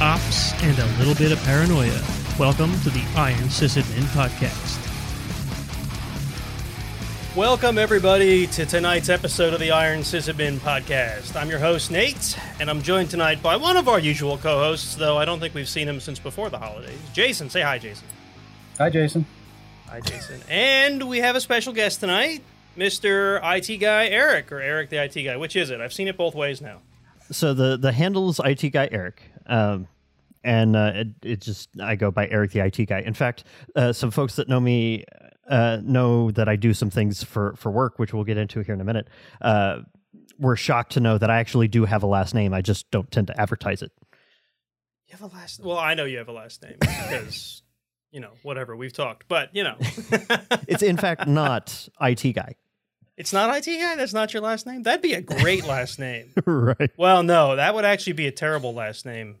ops, and a little bit of paranoia. Welcome to the Iron Sysadmin Podcast. Welcome, everybody, to tonight's episode of the Iron Sysadmin Podcast. I'm your host, Nate, and I'm joined tonight by one of our usual co-hosts, though I don't think we've seen him since before the holidays. Jason, say hi, Jason. Hi, Jason. Hi, Jason. And we have a special guest tonight, Mr. IT Guy Eric, or Eric the IT Guy. Which is it? I've seen it both ways now. So the handle is IT Guy Eric, I go by Eric the IT Guy. In fact, some folks that know me know that I do some things for work, which we'll get into here in a minute. We're shocked to know that I actually do have a last name. I just don't tend to advertise it. You have a last? Well, I know you have a last name because you know whatever we've talked, but you know it's in fact not IT Guy. It's not IT Guy? That's not your last name? That'd be a great last name. Right. Well, no, that would actually be a terrible last name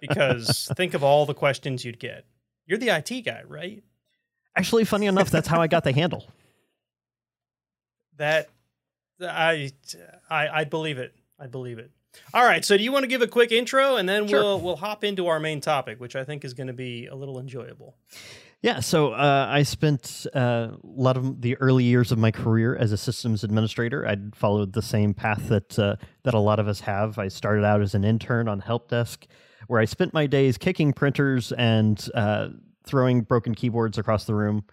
because think of all the questions you'd get. You're the IT guy, right? Actually, funny enough, that's how I got the handle. That, I believe it. I believe it. All right, so do you want to give a quick intro and then we'll hop into our main topic, which I think is going to be a little enjoyable. Yeah, so I spent a lot of the early years of my career as a systems administrator. I'd followed the same path that a lot of us have. I started out as an intern on help desk, where I spent my days kicking printers and throwing broken keyboards across the room.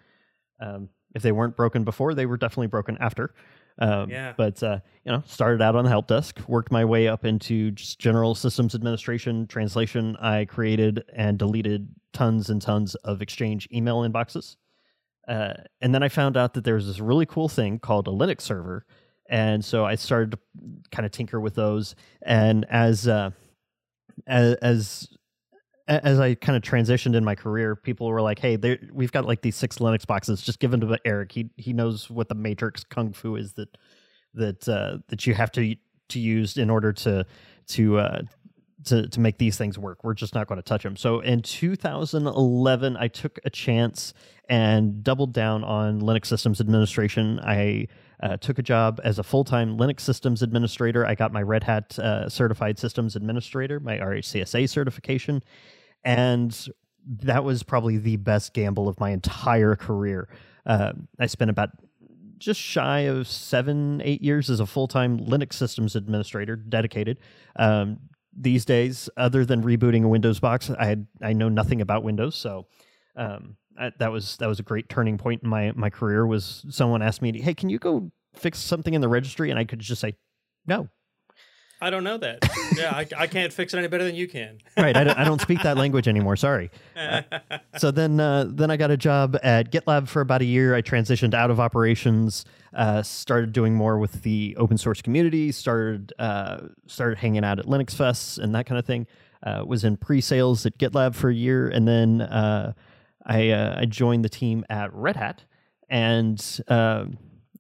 If they weren't broken before, they were definitely broken after. But started out on the help desk, worked my way up into just general systems administration, translation. I created and deleted tons and tons of Exchange email inboxes. And then I found out that there was this really cool thing called a Linux server. And so I started to kind of tinker with those. And as I kind of transitioned in my career, people were like, hey, we've got like these 6 Linux boxes. Just give them to Eric. He knows what the Matrix Kung Fu is that you have to use in order to make these things work. We're just not going to touch them. So in 2011, I took a chance and doubled down on Linux systems administration. I took a job as a full-time Linux systems administrator. I got my Red Hat certified systems administrator, my RHCSA certification, and that was probably the best gamble of my entire career. I spent about just shy of 7-8 years as a full-time Linux systems administrator, dedicated. These days, other than rebooting a Windows box, I know nothing about Windows, so that was a great turning point in my career. Was someone asked me, hey, can you go fix something in the registry? And I could just say, no. I don't know that. Yeah, I can't fix it any better than you can. Right, I don't speak that language anymore, sorry. So then I got a job at GitLab for about a year. I transitioned out of operations, started doing more with the open source community, started hanging out at Linux Fests and that kind of thing. Was in pre-sales at GitLab for a year, and then I joined the team at Red Hat, and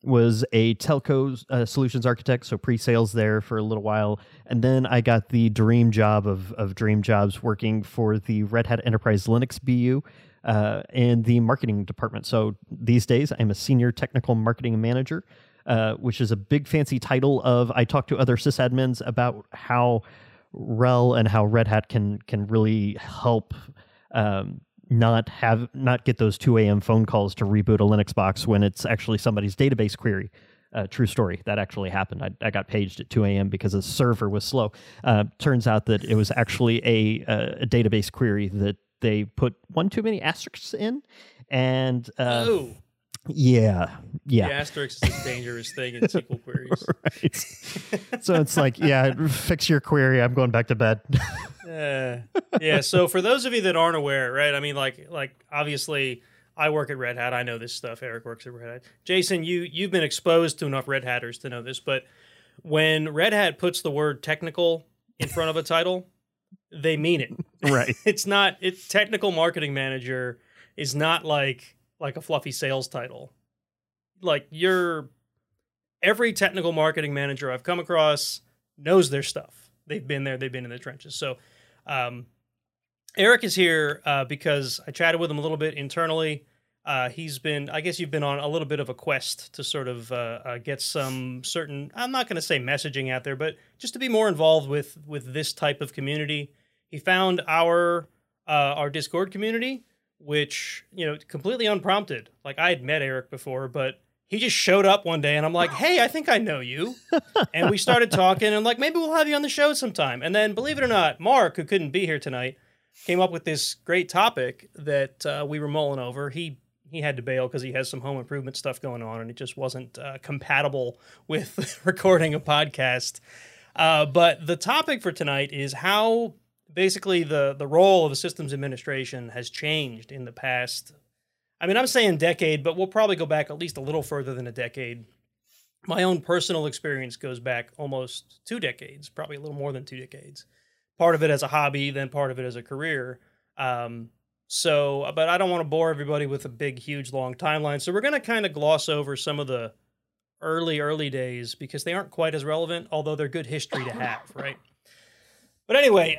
was a telco solutions architect, so pre-sales there for a little while. And then I got the dream job of dream jobs, working for the Red Hat Enterprise Linux BU and the marketing department. So these days, I'm a senior technical marketing manager, which is a big fancy title of I talk to other sysadmins about how RHEL and how Red Hat can really help not get those 2 a.m. phone calls to reboot a Linux box when it's actually somebody's database query. True story. That actually happened. I got paged at 2 a.m. because the server was slow. Turns out that it was actually a database query that they put one too many asterisks in. And yeah. The asterisk is a dangerous thing in SQL queries. Right. So it's like, yeah, fix your query. I'm going back to bed. Yeah. So for those of you that aren't aware, right? I mean, like obviously, I work at Red Hat. I know this stuff. Eric works at Red Hat. Jason, you've been exposed to enough Red Hatters to know this. But when Red Hat puts the word technical in front of a title, they mean it. Right. It's technical marketing manager is not like a fluffy sales title. Like every technical marketing manager I've come across knows their stuff. They've been there. They've been in the trenches. So Eric is here because I chatted with him a little bit internally. I guess you've been on a little bit of a quest to sort of get some certain, I'm not going to say messaging out there, but just to be more involved with this type of community. He found our Discord community, which, you know, completely unprompted. Like, I had met Eric before, but he just showed up one day and I'm like, hey, I think I know you. And we started talking and I'm like, maybe we'll have you on the show sometime. And then, believe it or not, Mark, who couldn't be here tonight, came up with this great topic that we were mulling over. He had to bail because he has some home improvement stuff going on, and it just wasn't compatible with recording a podcast. But the topic for tonight is how basically the role of a systems administration has changed in the past. I mean, I'm saying decade, but we'll probably go back at least a little further than a decade. My own personal experience goes back almost 2 decades, probably a little more than 2 decades. Part of it as a hobby, then part of it as a career. But I don't want to bore everybody with a big, huge, long timeline. So we're going to kind of gloss over some of the early days because they aren't quite as relevant, although they're good history to have, right? But anyway,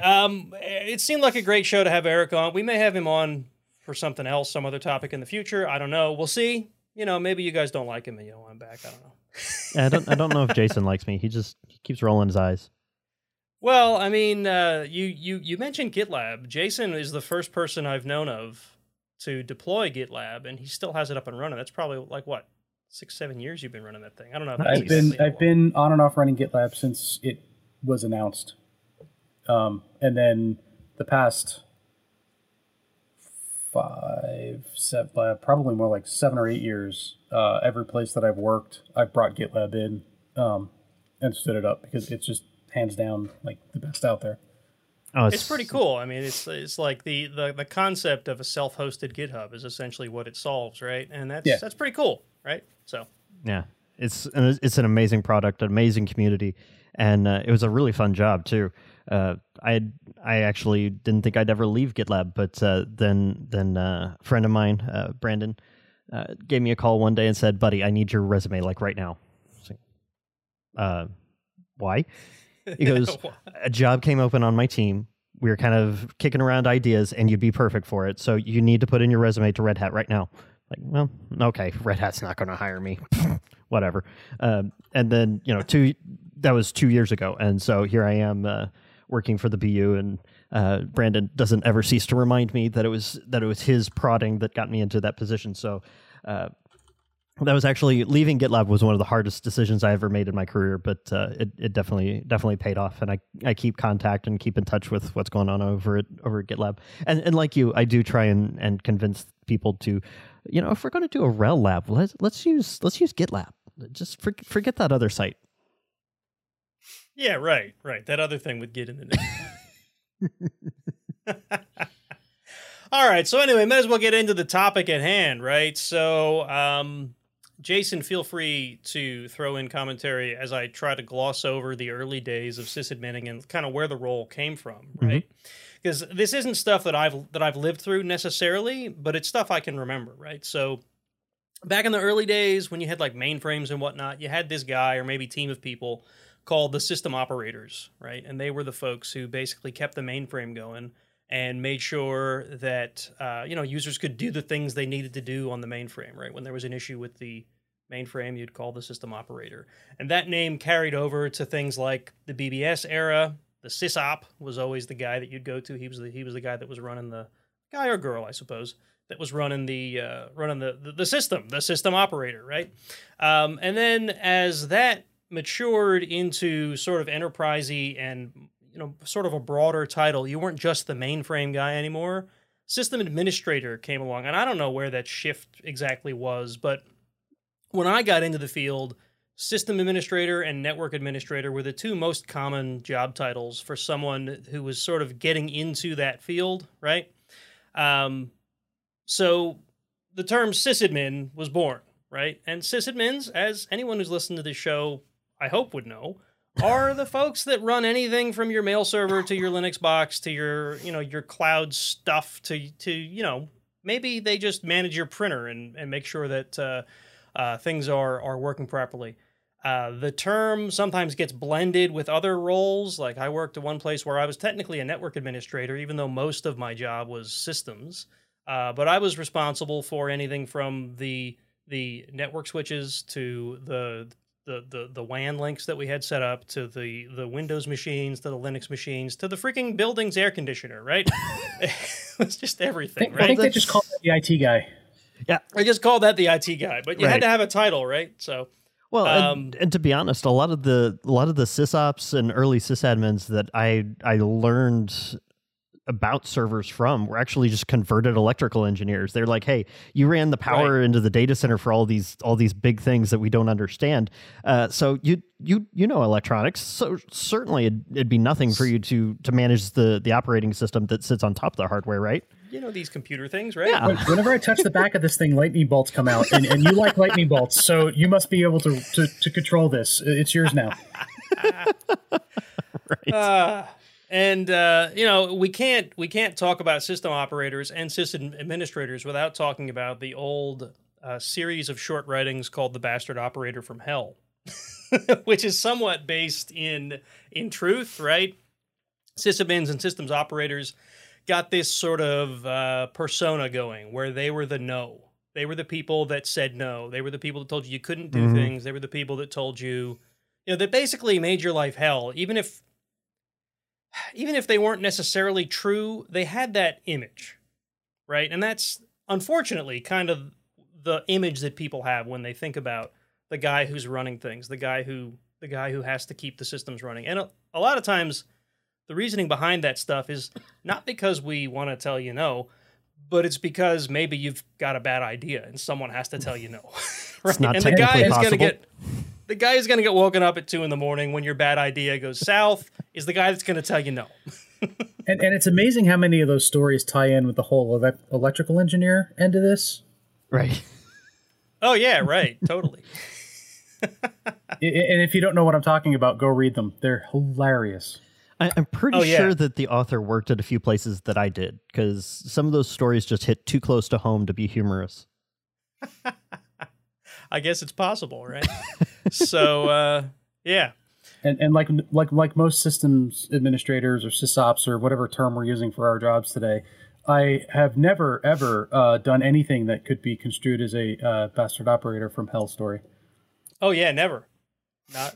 it seemed like a great show to have Eric on. We may have him on for something else, some other topic in the future. I don't know. We'll see. You know, maybe you guys don't like him and you don't want him back. I don't know. Yeah, I don't know if Jason likes me. He keeps rolling his eyes. Well, I mean, you mentioned GitLab. Jason is the first person I've known of to deploy GitLab, and he still has it up and running. That's probably like what, 6-7 years you've been running that thing. I don't know. I've been on and off running GitLab since it was announced, and then the past 5, 7, probably more like 7 or 8 years. Every place that I've worked, I've brought GitLab in and stood it up because it's just, hands down, like the best out there. Oh, it's pretty cool. I mean, it's like the concept of a self-hosted GitHub is essentially what it solves, right? And that's pretty cool, right? So yeah, it's an amazing product, an amazing community, and it was a really fun job too. I actually didn't think I'd ever leave GitLab, but then a friend of mine, Brandon, gave me a call one day and said, "Buddy, I need your resume like right now." I was like, why? He goes, a job came open on my team. We were kind of kicking around ideas, and you'd be perfect for it. So you need to put in your resume to Red Hat right now. Like, well, okay, Red Hat's not going to hire me. Whatever. And then, you know, that was 2 years ago. And so here I am working for the BU, and Brandon doesn't ever cease to remind me that it was his prodding that got me into that position. So that was actually, leaving GitLab was one of the hardest decisions I ever made in my career, but it definitely paid off. And I keep contact and keep in touch with what's going on over at GitLab. And like you, I do try and convince people to, you know, if we're going to do a rel lab, let's use GitLab. Just forget that other site. Yeah, right. That other thing with Git in the name. All right. So anyway, might as well get into the topic at hand, right? So, Jason, feel free to throw in commentary as I try to gloss over the early days of sysadmin and kind of where the role came from, right? Because this isn't stuff that I've lived through necessarily, but it's stuff I can remember, right? So back in the early days when you had like mainframes and whatnot, you had this guy or maybe team of people called the system operators, right? And they were the folks who basically kept the mainframe going and made sure that users could do the things they needed to do on the mainframe, right? When there was an issue with the mainframe, you'd call the system operator. And that name carried over to things like the BBS era. The sysop was always the guy that you'd go to. He was the guy that was running the guy or girl, I suppose, that was running the system, the system operator, right? And then as that matured into sort of enterprisey and sort of a broader title, you weren't just the mainframe guy anymore. System administrator came along, and I don't know where that shift exactly was, but when I got into the field, system administrator and network administrator were the two most common job titles for someone who was sort of getting into that field, right? So the term sysadmin was born, right? And sysadmins, as anyone who's listened to this show, I hope would know, are the folks that run anything from your mail server to your Linux box to your, your cloud stuff to maybe they just manage your printer and make sure that things are working properly. The term sometimes gets blended with other roles. Like I worked at one place where I was technically a network administrator, even though most of my job was systems. But I was responsible for anything from the network switches to the the WAN links that we had set up to the Windows machines, to the Linux machines, to the freaking building's air conditioner, right? It's just everything, right? I think they just called it the IT guy. Yeah, I just called that the IT guy, but you had to have a title, right? So, well, and to be honest, a lot of the sysops and early sysadmins that I learned about servers from were actually just converted electrical engineers. They're like, hey, you ran the power into the data center for all these big things that we don't understand. So you know electronics, so certainly it'd be nothing for you to manage the operating system that sits on top of the hardware, right? You know, these computer things, right? Yeah. Whenever I touch the back of this thing, lightning bolts come out, and you like lightning bolts, so you must be able to control this. It's yours now. Right. You know, we can't talk about system operators and system administrators without talking about the old series of short writings called The Bastard Operator from Hell, which is somewhat based in truth, right? Sysadmins and systems operators got this sort of persona going where they were the no. They were the people that said no. They were the people that told you you couldn't do things. They were the people that told you, you know, that basically made your life hell. Even if they weren't necessarily true, they had that image, right? And that's, unfortunately, kind of the image that people have when they think about the guy who's running things, the guy who has to keep the systems running. And a lot of times, the reasoning behind that stuff is not because we want to tell you no, but it's because maybe you've got a bad idea and someone has to tell you no. Right? It's not technically possible. And the guy is going to get woken up at 2 in the morning when your bad idea goes south is the guy that's going to tell you no. and it's amazing how many of those stories tie in with the whole electrical engineer end of this. Right. Oh, yeah, right. Totally. And if you don't know what I'm talking about, go read them. They're hilarious. I'm pretty sure that the author worked at a few places that I did, because some of those stories just hit too close to home to be humorous. I guess it's possible, right? So, yeah. And like most systems administrators or sysops or whatever term we're using for our jobs today, I have never, ever done anything that could be construed as a bastard operator from hell story. Oh, yeah, never.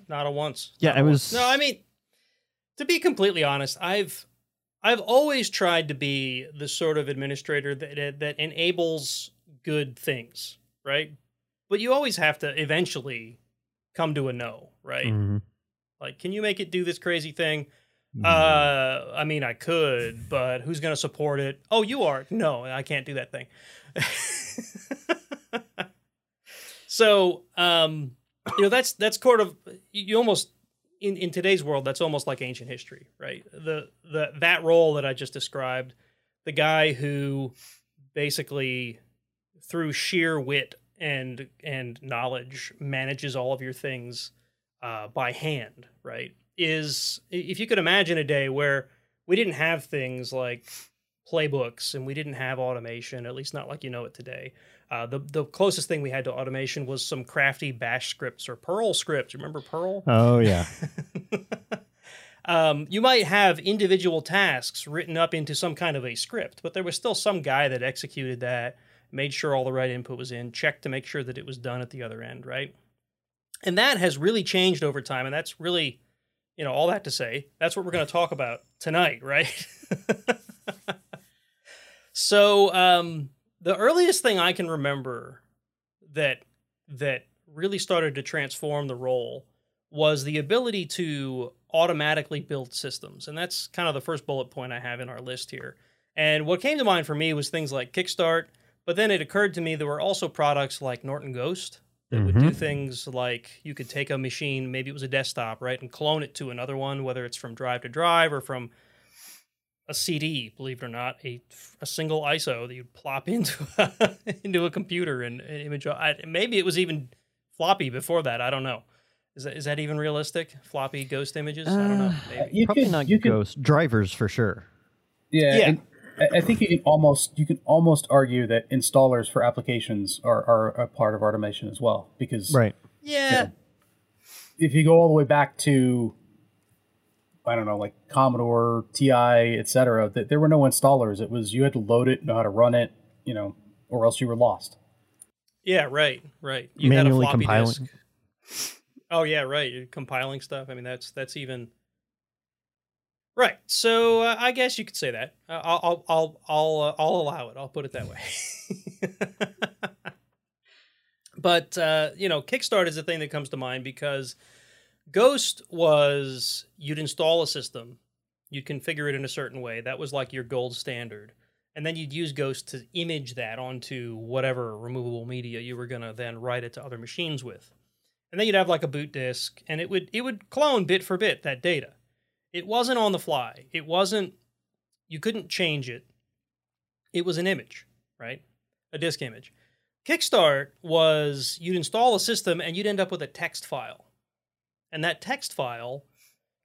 Not a once. Yeah, I was... No, I mean... To be completely honest, I've always tried to be the sort of administrator that enables good things, right? But you always have to eventually come to a no, right? Mm-hmm. Like, can you make it do this crazy thing? Mm-hmm. I mean, I could, but who's going to support it? Oh, you are. No, I can't do that thing. So, you know, that's sort of, you almost... In today's world, that's almost like ancient history, right? That role that I just described, the guy who basically through sheer wit and knowledge manages all of your things by hand, right? Is, if you could imagine a day where we didn't have things like playbooks and we didn't have automation, at least not like you know it today. The closest thing we had to automation was some crafty bash scripts or Perl scripts. Remember Perl? Oh, yeah. You might have individual tasks written up into some kind of a script, but there was still some guy that executed that, made sure all the right input was in, checked to make sure that it was done at the other end, right? And that has really changed over time, and that's really, you know, all that to say, that's what we're going to talk about tonight, right? So, the earliest thing I can remember that really started to transform the role was the ability to automatically build systems. And that's kind of the first bullet point I have in our list here. And what came to mind for me was things like Kickstart, but then it occurred to me there were also products like Norton Ghost that would do things like you could take a machine, maybe it was a desktop, right, and clone it to another one, whether it's from drive to drive or from a CD, believe it or not, a single ISO that you'd plop into a computer and image. Maybe it was even floppy before that. I don't know. Is that even realistic? Floppy ghost images? I don't know. Maybe. Probably not ghost drivers for sure. Yeah. I think you can almost argue that installers for applications are a part of automation as well, because you know, if you go all the way back to, I don't know, like Commodore, TI, etc., that there were no installers. It was, you had to load it, know how to run it, you know, or else you were lost. Yeah, right. You manually had a floppy compiling disk. Oh yeah, right. You're compiling stuff. I mean, that's even right. So I guess you could say that. I'll allow it. I'll put it that way. But you know, Kickstart is the thing that comes to mind because Ghost was you'd install a system, you'd configure it in a certain way. That was like your gold standard. And then you'd use Ghost to image that onto whatever removable media you were going to then write it to other machines with. And then you'd have like a boot disk, and it would clone bit for bit that data. It wasn't on the fly. It wasn't, you couldn't change it. It was an image, right? A disk image. Kickstart was you'd install a system and you'd end up with a text file. And that text file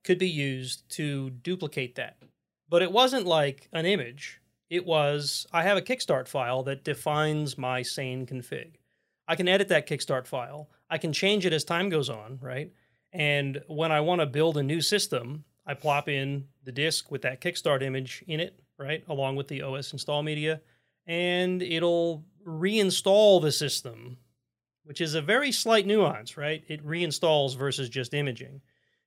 could be used to duplicate that. But it wasn't like an image. It was, I have a Kickstart file that defines my sane config. I can edit that Kickstart file. I can change it as time goes on, right? And when I want to build a new system, I plop in the disk with that Kickstart image in it, right? Along with the OS install media. And it'll reinstall the system, which is a very slight nuance, right? It reinstalls versus just imaging.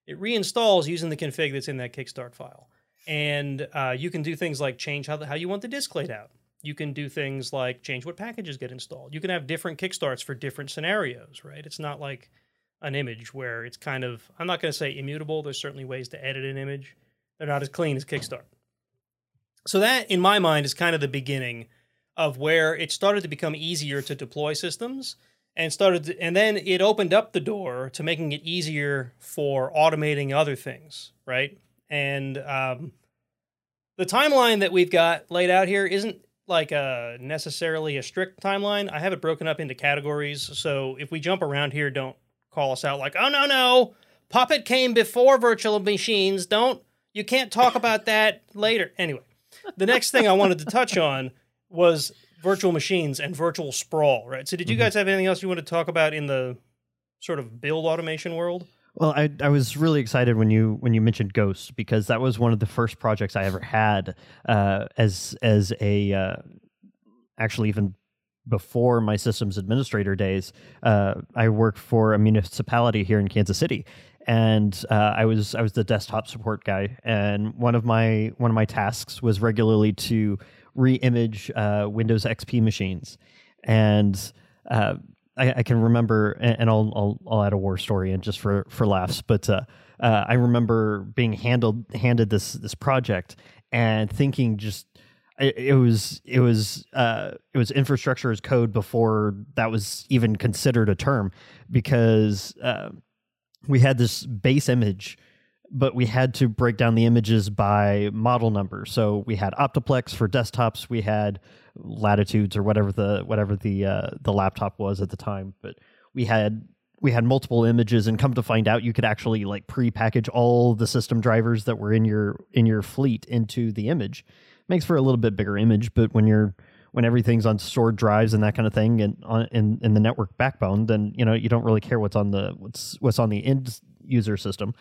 It reinstalls using the config that's in that Kickstart file. And you can do things like change how you want the disk laid out. You can do things like change what packages get installed. You can have different Kickstarts for different scenarios, right? It's not like an image where it's kind of, I'm not going to say immutable. There's certainly ways to edit an image. They're not as clean as Kickstart. So that, in my mind, is kind of the beginning of where it started to become easier to deploy systems and then it opened up the door to making it easier for automating other things, right? And the timeline that we've got laid out here isn't like necessarily a strict timeline. I have it broken up into categories. So if we jump around here, don't call us out like, oh, no, Puppet came before virtual machines. You can't talk about that later. Anyway, the next thing I wanted to touch on was virtual machines and virtual sprawl, right? So did you guys have anything else you want to talk about in the sort of build automation world? Well, I was really excited when you mentioned Ghost because that was one of the first projects I ever had as a actually even before my systems administrator days. I worked for a municipality here in Kansas City, and I was the desktop support guy. And one of my tasks was regularly to re-image Windows XP machines, and I can remember, and I'll add a war story in just for laughs, but I remember being handed this project and thinking just it was infrastructure as code before that was even considered a term, because we had this base image, but we had to break down the images by model number. So we had Optiplex for desktops, we had Latitudes or whatever the laptop was at the time, but we had multiple images, and come to find out you could actually like pre-package all the system drivers that were in your fleet into the image. Makes for a little bit bigger image, but when everything's on stored drives and that kind of thing, and in the network backbone, then you know you don't really care what's on the what's on the end user system.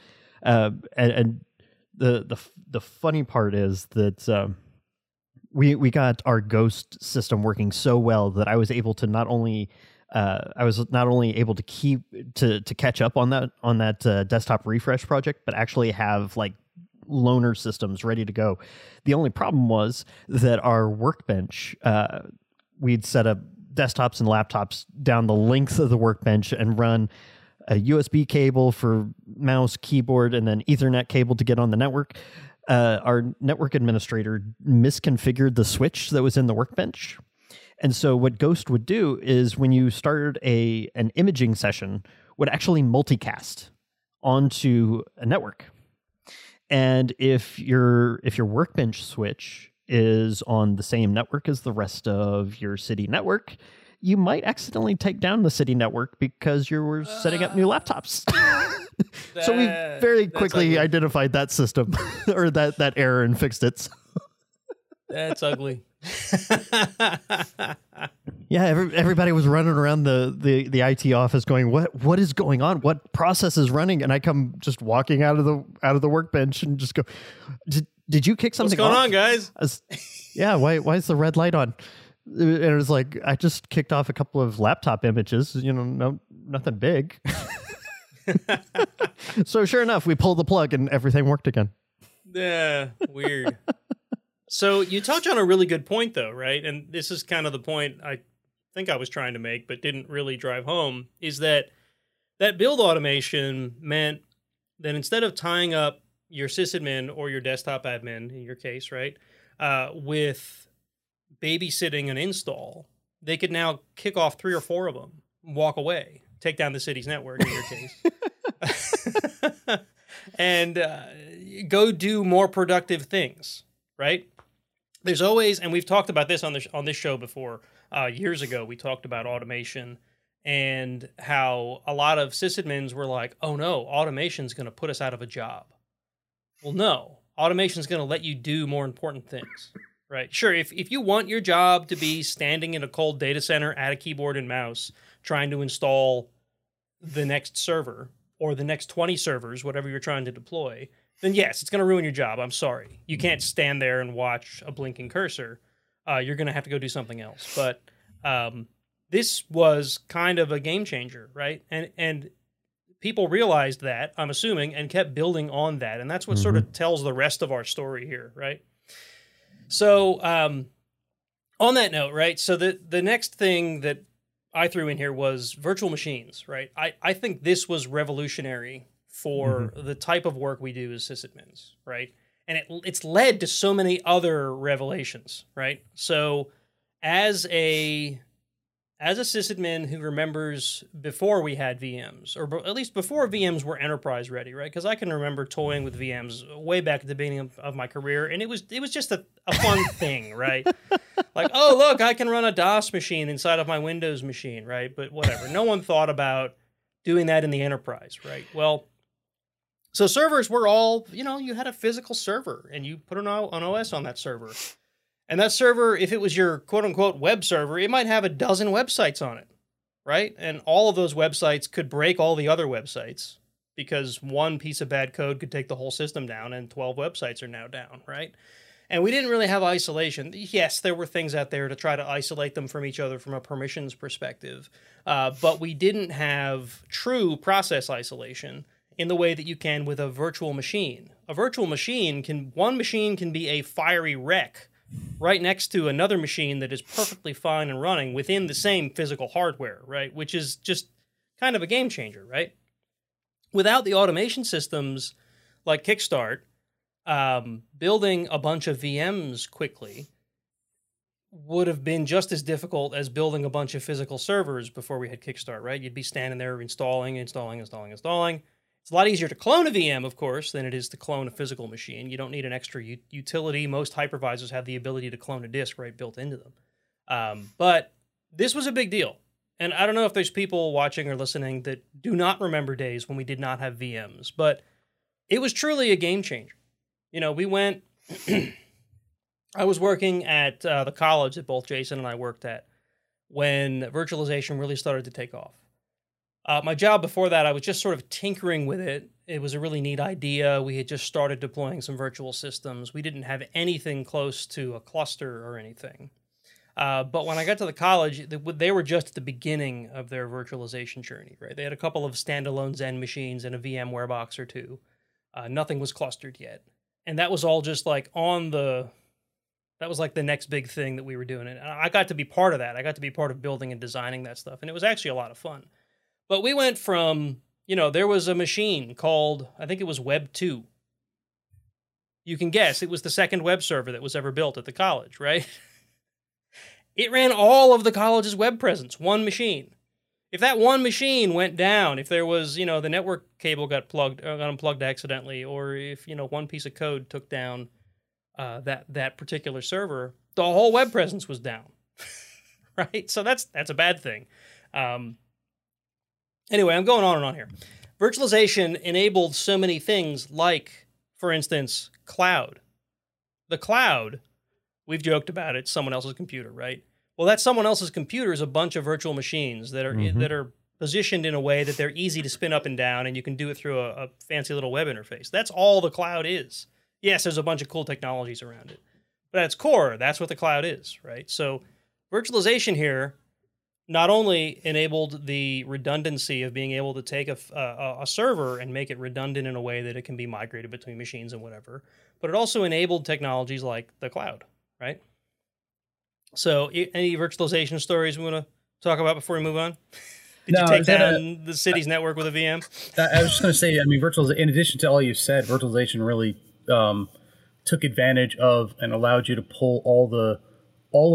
And the funny part is that we got our Ghost system working so well that I was able to not only able to keep to catch up on that desktop refresh project, but actually have like loaner systems ready to go. The only problem was that our workbench, we'd set up desktops and laptops down the length of the workbench and run a USB cable for mouse, keyboard, and then Ethernet cable to get on the network. Our network administrator misconfigured the switch that was in the workbench. And so what Ghost would do is when you started an imaging session, would actually multicast onto a network. And if your workbench switch is on the same network as the rest of your city network, you might accidentally take down the city network because you were setting up new laptops. So we very quickly identified that system or that error and fixed it. That's ugly. Yeah, everybody was running around the IT office going, What is going on? What process is running? And I come just walking out of the workbench and just go, Did you kick something off? What's going on, guys? Yeah, why is the red light on? And it was like, I just kicked off a couple of laptop images, you know, nothing big. So sure enough, we pulled the plug and everything worked again. Yeah, weird. So you touch on a really good point, though, right? And this is kind of the point I think I was trying to make, but didn't really drive home, is that that build automation meant that instead of tying up your sysadmin or your desktop admin, in your case, right, with babysitting an install, they could now kick off 3 or 4 of them, walk away, take down the city's network, in your case, and go do more productive things, right? There's always, and we've talked about this on this show before, years ago, we talked about automation and how a lot of sysadmins were like, oh no, automation's going to put us out of a job. Well, no, automation's going to let you do more important things, right? Sure, if you want your job to be standing in a cold data center at a keyboard and mouse trying to install the next server or the next 20 servers, whatever you're trying to deploy, then yes, it's going to ruin your job. I'm sorry. You can't stand there and watch a blinking cursor. You're going to have to go do something else. But this was kind of a game changer, right? And people realized that, I'm assuming, and kept building on that. And that's what sort of tells the rest of our story here, right? So on that note, right, so the next thing that I threw in here was virtual machines, right? I think this was revolutionary for the type of work we do as sysadmins, right? And it's led to so many other revelations, right? So as a sysadmin who remembers before we had VMs, or at least before VMs were enterprise ready, right? Because I can remember toying with VMs way back at the beginning of my career, and it was just a fun thing, right? Like, oh, look, I can run a DOS machine inside of my Windows machine, right? But whatever. No one thought about doing that in the enterprise, right? Well, so servers were all, you had a physical server, and you put an OS on that server. And that server, if it was your quote-unquote web server, it might have a dozen websites on it, right? And all of those websites could break all the other websites because one piece of bad code could take the whole system down, and 12 websites are now down, right? And we didn't really have isolation. Yes, there were things out there to try to isolate them from each other from a permissions perspective, but we didn't have true process isolation in the way that you can with a virtual machine. A virtual machine one machine can be a fiery wreck right next to another machine that is perfectly fine and running within the same physical hardware, right? Which is just kind of a game changer, right? Without the automation systems like Kickstart, building a bunch of VMs quickly would have been just as difficult as building a bunch of physical servers before we had Kickstart, right? You'd be standing there installing. It's a lot easier to clone a VM, of course, than it is to clone a physical machine. You don't need an extra utility. Most hypervisors have the ability to clone a disk, right, built into them. But this was a big deal. And I don't know if there's people watching or listening that do not remember days when we did not have VMs, but it was truly a game changer. We went... I was working at the college that both Jason and I worked at when virtualization really started to take off. My job before that, I was just sort of tinkering with it. It was a really neat idea. We had just started deploying some virtual systems. We didn't have anything close to a cluster or anything. But when I got to the college, they were just at the beginning of their virtualization journey, right? They had a couple of standalone Zen machines and a VMware box or two. Nothing was clustered yet. And that was all just like that was like the next big thing that we were doing. And I got to be part of that. I got to be part of building and designing that stuff. And it was actually a lot of fun. But we went from, there was a machine called, I think it was Web 2. You can guess it was the second web server that was ever built at the college, right? It ran all of the college's web presence, one machine. If that one machine went down, if there was, the network cable got unplugged accidentally, or if, one piece of code took down that particular server, the whole web presence was down, right? So that's a bad thing. Anyway, I'm going on and on here. Virtualization enabled so many things like, for instance, cloud. The cloud, we've joked about it, someone else's computer, right? Well, that someone else's computer is a bunch of virtual machines that are positioned in a way that they're easy to spin up and down, and you can do it through a fancy little web interface. That's all the cloud is. Yes, there's a bunch of cool technologies around it. But at its core, that's what the cloud is, right? So virtualization here not only enabled the redundancy of being able to take a server and make it redundant in a way that it can be migrated between machines and whatever, but it also enabled technologies like the cloud, right? So any virtualization stories we want to talk about before we move on? Did you take down the city's network with a VM? I was just going to say, I mean, in addition to all you said, virtualization really took advantage of and allowed you to pull all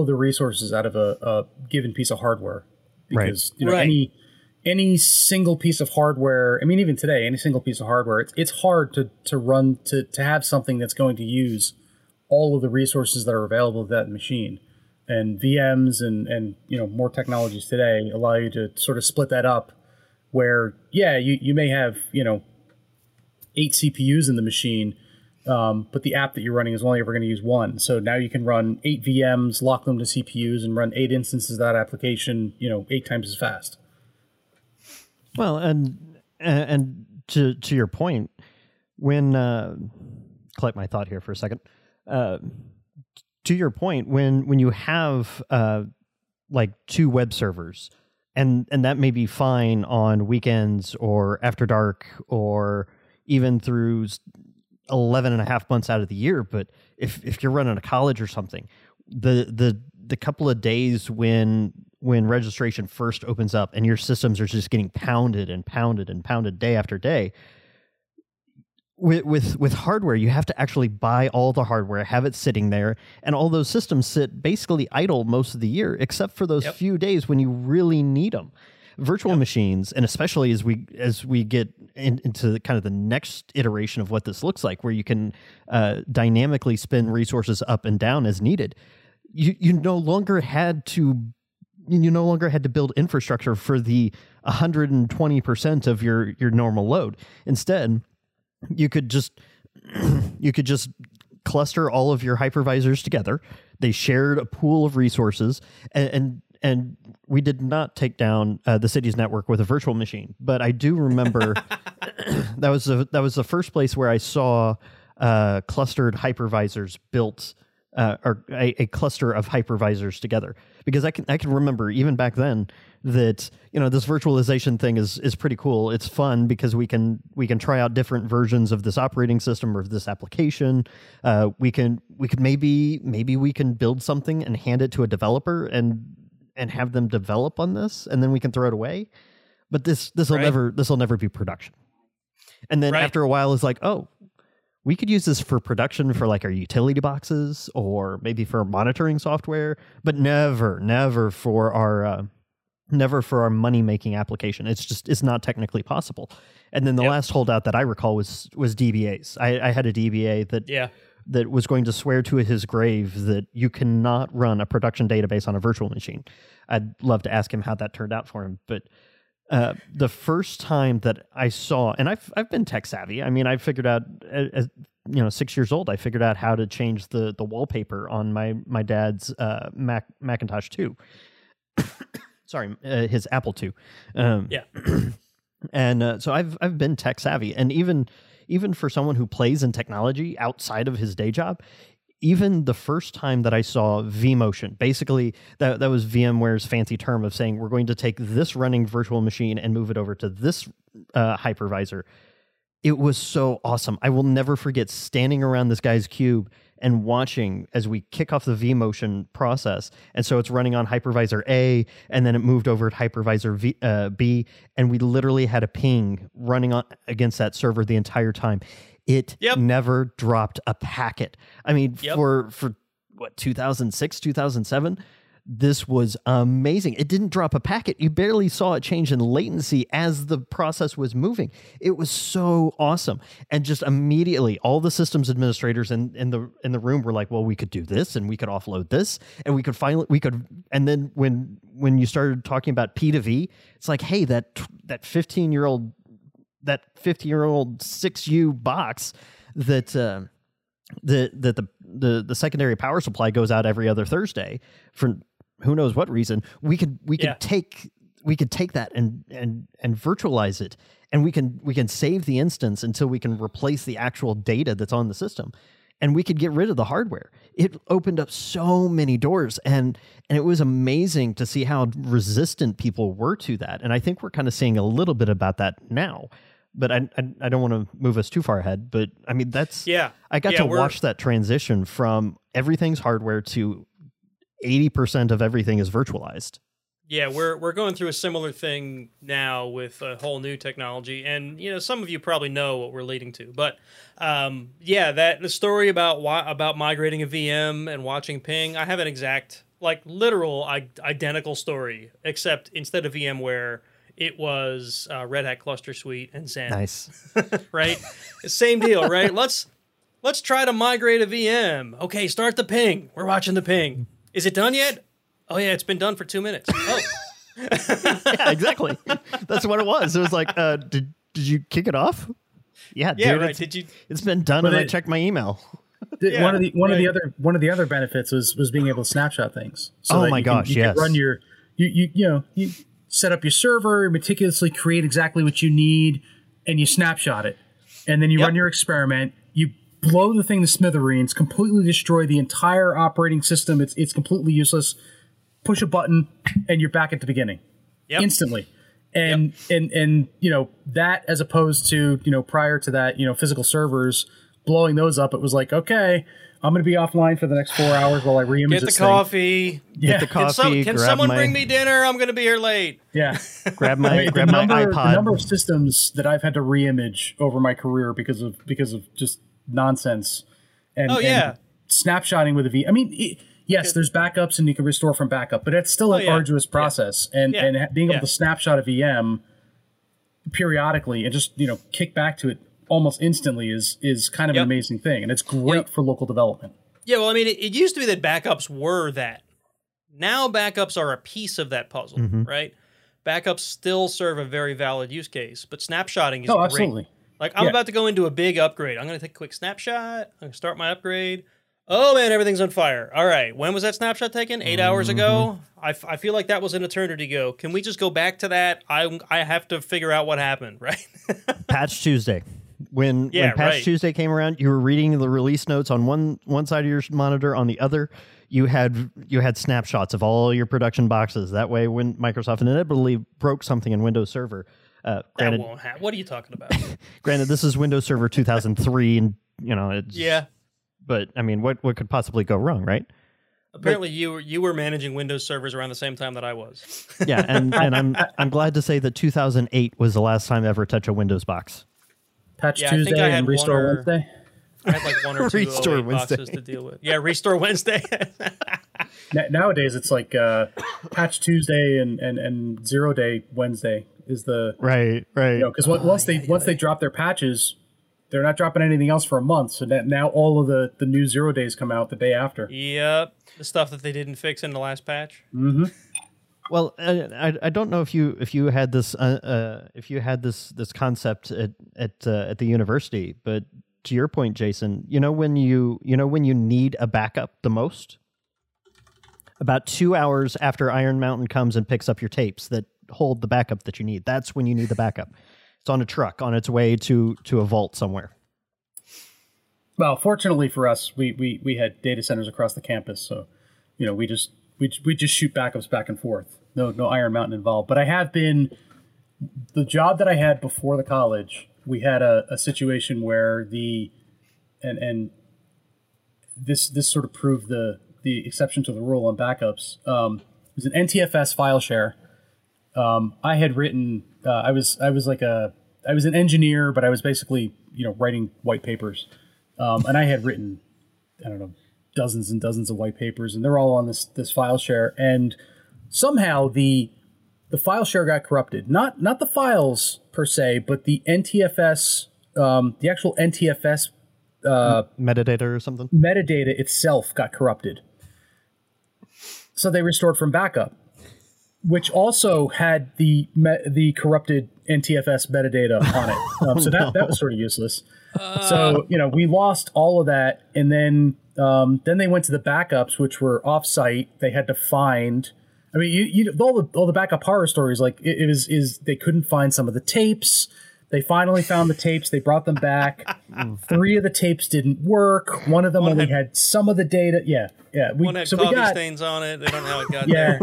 of the resources out of a given piece of hardware, because any single piece of hardware. I mean, even today, any single piece of hardware, it's hard to have something that's going to use all of the resources that are available to that machine. And VMs and more technologies today allow you to sort of split that up, where you may have 8 CPUs in the machine. But the app that you're running is only ever going to use one. So now you can run 8 VMs, lock them to CPUs, and run 8 instances of that application, 8 times as fast. Well, and to your point, when collect my thought here for a second. To your point, when you have like 2 web servers, and that may be fine on weekends or after dark or even through 11 and a half months out of the year, but if you're running a college or something, the couple of days when registration first opens up and your systems are just getting pounded and pounded and pounded day after day, with hardware, you have to actually buy all the hardware, have it sitting there, and all those systems sit basically idle most of the year, except for those few days when you really need them. Virtual machines, and especially as we get into the kind of the next iteration of what this looks like, where you can dynamically spin resources up and down as needed, you no longer had to build infrastructure for the 120% of your normal load. Instead, you could just cluster all of your hypervisors together. They shared a pool of resources, and we did not take down the city's network with a virtual machine, but I do remember that was the first place where I saw clustered hypervisors built, or a cluster of hypervisors together. Because I can remember even back then that this virtualization thing is pretty cool. It's fun because we can try out different versions of this operating system or of this application. We could maybe we can build something and hand it to a developer and have them develop on this, and then we can throw it away. But this will never be production. And then after a while, it's like, oh, we could use this for production for like our utility boxes or maybe for monitoring software, but never for our money making application. It's not technically possible. And then the last holdout that I recall was DBAs. I had a DBA that was going to swear to his grave that you cannot run a production database on a virtual machine. I'd love to ask him how that turned out for him. But the first time that I saw, and I've been tech savvy. I mean, I figured out, as 6 years old, I figured out how to change the wallpaper on my dad's Macintosh 2. Sorry, his Apple 2. And so I've been tech savvy, and even for someone who plays in technology outside of his day job, even the first time that I saw vMotion, basically that was VMware's fancy term of saying, we're going to take this running virtual machine and move it over to this hypervisor. It was so awesome. I will never forget standing around this guy's cube and watching as we kick off the vMotion process. And so it's running on hypervisor A, and then it moved over to hypervisor B, and we literally had a ping running on against that server the entire time. It never dropped a packet. I mean, for what, 2006, 2007, this was amazing. It didn't drop a packet. You barely saw it change in latency as the process was moving. It was so awesome. And just immediately all the systems administrators in the room were like, well, we could do this, and we could offload this, and we could finally, and then when you started talking about P2V, it's like, hey, that 15-year-old, that 50-year-old 6U box that the secondary power supply goes out every other Thursday for who knows what reason, we could take that and virtualize it, and we can save the instance until we can replace the actual data that's on the system. and we could get rid of the hardware. It opened up so many doors, and it was amazing to see how resistant people were to that. And I think we're kind of seeing a little bit about that now. But I don't want to move us too far ahead. But I mean, that's, yeah, I got to watch that transition from everything's hardware to 80% of everything is virtualized. Yeah, we're going through a similar thing now with a whole new technology, and you know, some of you probably know what we're leading to. But yeah, that the story about migrating a VM and watching ping, I have an exact, like, literal identical story, except instead of VMware, it was Red Hat Cluster Suite and Zen. Nice, right? Same deal, right? Let's try to migrate a VM. Okay, start the ping. We're watching the ping. Is it done yet? Oh, yeah, it's been done for 2 minutes. Oh. Yeah, exactly. That's what it was. It was like, did you kick it off? Yeah, yeah, dude, right. It's been done, and I checked my email. Yeah, one of the other benefits was being able to snapshot things. So you can run your you set up your server, meticulously create exactly what you need, and you snapshot it, and then you run your experiment. You blow the thing to smithereens, completely destroy the entire operating system. It's completely useless. Push a button and you're back at the beginning instantly. And, and you know, that as opposed to, you know, prior to that, you know, physical servers, blowing those up. It was like, okay, I'm going to be offline for the next 4 hours while I reimage this thing. Get the coffee. Can someone bring me dinner? I'm going to be here late. Yeah. grab my iPod. The number of systems that I've had to reimage over my career because of just nonsense and snapshotting with a V. I mean, yes, there's backups and you can restore from backup, but it's still an arduous process. Yeah. And being able to snapshot a VM periodically and just, you know, kick back to it almost instantly is kind of an amazing thing. And it's great for local development. Yeah, well, I mean, it used to be that backups were that. Now backups are a piece of that puzzle, right? Backups still serve a very valid use case, but snapshotting is great. Absolutely. Like, I'm about to go into a big upgrade. I'm going to take a quick snapshot. I'm going to start my upgrade. Oh, man, everything's on fire. All right. When was that snapshot taken? 8 hours ago? I feel like that was an eternity ago. Can we just go back to that? I have to figure out what happened, right? Patch Tuesday. When Patch Tuesday came around, you were reading the release notes on one side of your monitor. On the other, you had snapshots of all your production boxes. That way, when Microsoft inevitably broke something in Windows Server. Granted, that won't happen. What are you talking about? Granted, this is Windows Server 2003, and, you know, it's... Yeah. But I mean, what could possibly go wrong, right? Apparently, you were managing Windows servers around the same time that I was. Yeah, and I'm glad to say that 2008 was the last time I ever touched a Windows box. Patch Tuesday and Restore Wednesday. I had like one or two boxes to deal with. Yeah, Restore Wednesday. Nowadays, it's like Patch Tuesday and 0 Day Wednesday is the right. You know, because once they drop their patches, they're not dropping anything else for a month, so that now all of the new 0 days come out the day after. Yep, the stuff that they didn't fix in the last patch. Mm-hmm. Well, I don't know if you had this concept at the university, but to your point, Jason, you know when you need a backup the most, about 2 hours after Iron Mountain comes and picks up your tapes that hold the backup that you need. That's when you need the backup. It's on a truck on its way to a vault somewhere. Well, fortunately for us, we had data centers across the campus, so you know we just shoot backups back and forth. No Iron Mountain involved. But I have been the job that I had before the college. We had a situation where this sort of proved the exception to the rule on backups. It was an NTFS file share. I had written. I was an engineer, but I was basically, you know, writing white papers, and I had written, I don't know, dozens and dozens of white papers, and they're all on this file share. And somehow the file share got corrupted. Not the files per se, but the NTFS, the actual NTFS metadata or something. Metadata itself got corrupted. So they restored from backup, which also had the corrupted NTFS metadata on it. That was sort of useless. So, you know, we lost all of that. And then they went to the backups, which were offsite. They had to find, I mean, all the backup horror stories, like it is they couldn't find some of the tapes They finally found the tapes. They brought them back. 3 of the tapes didn't work. One of them only had some of the data. Yeah, yeah. One had coffee stains on it. They don't know how it got there.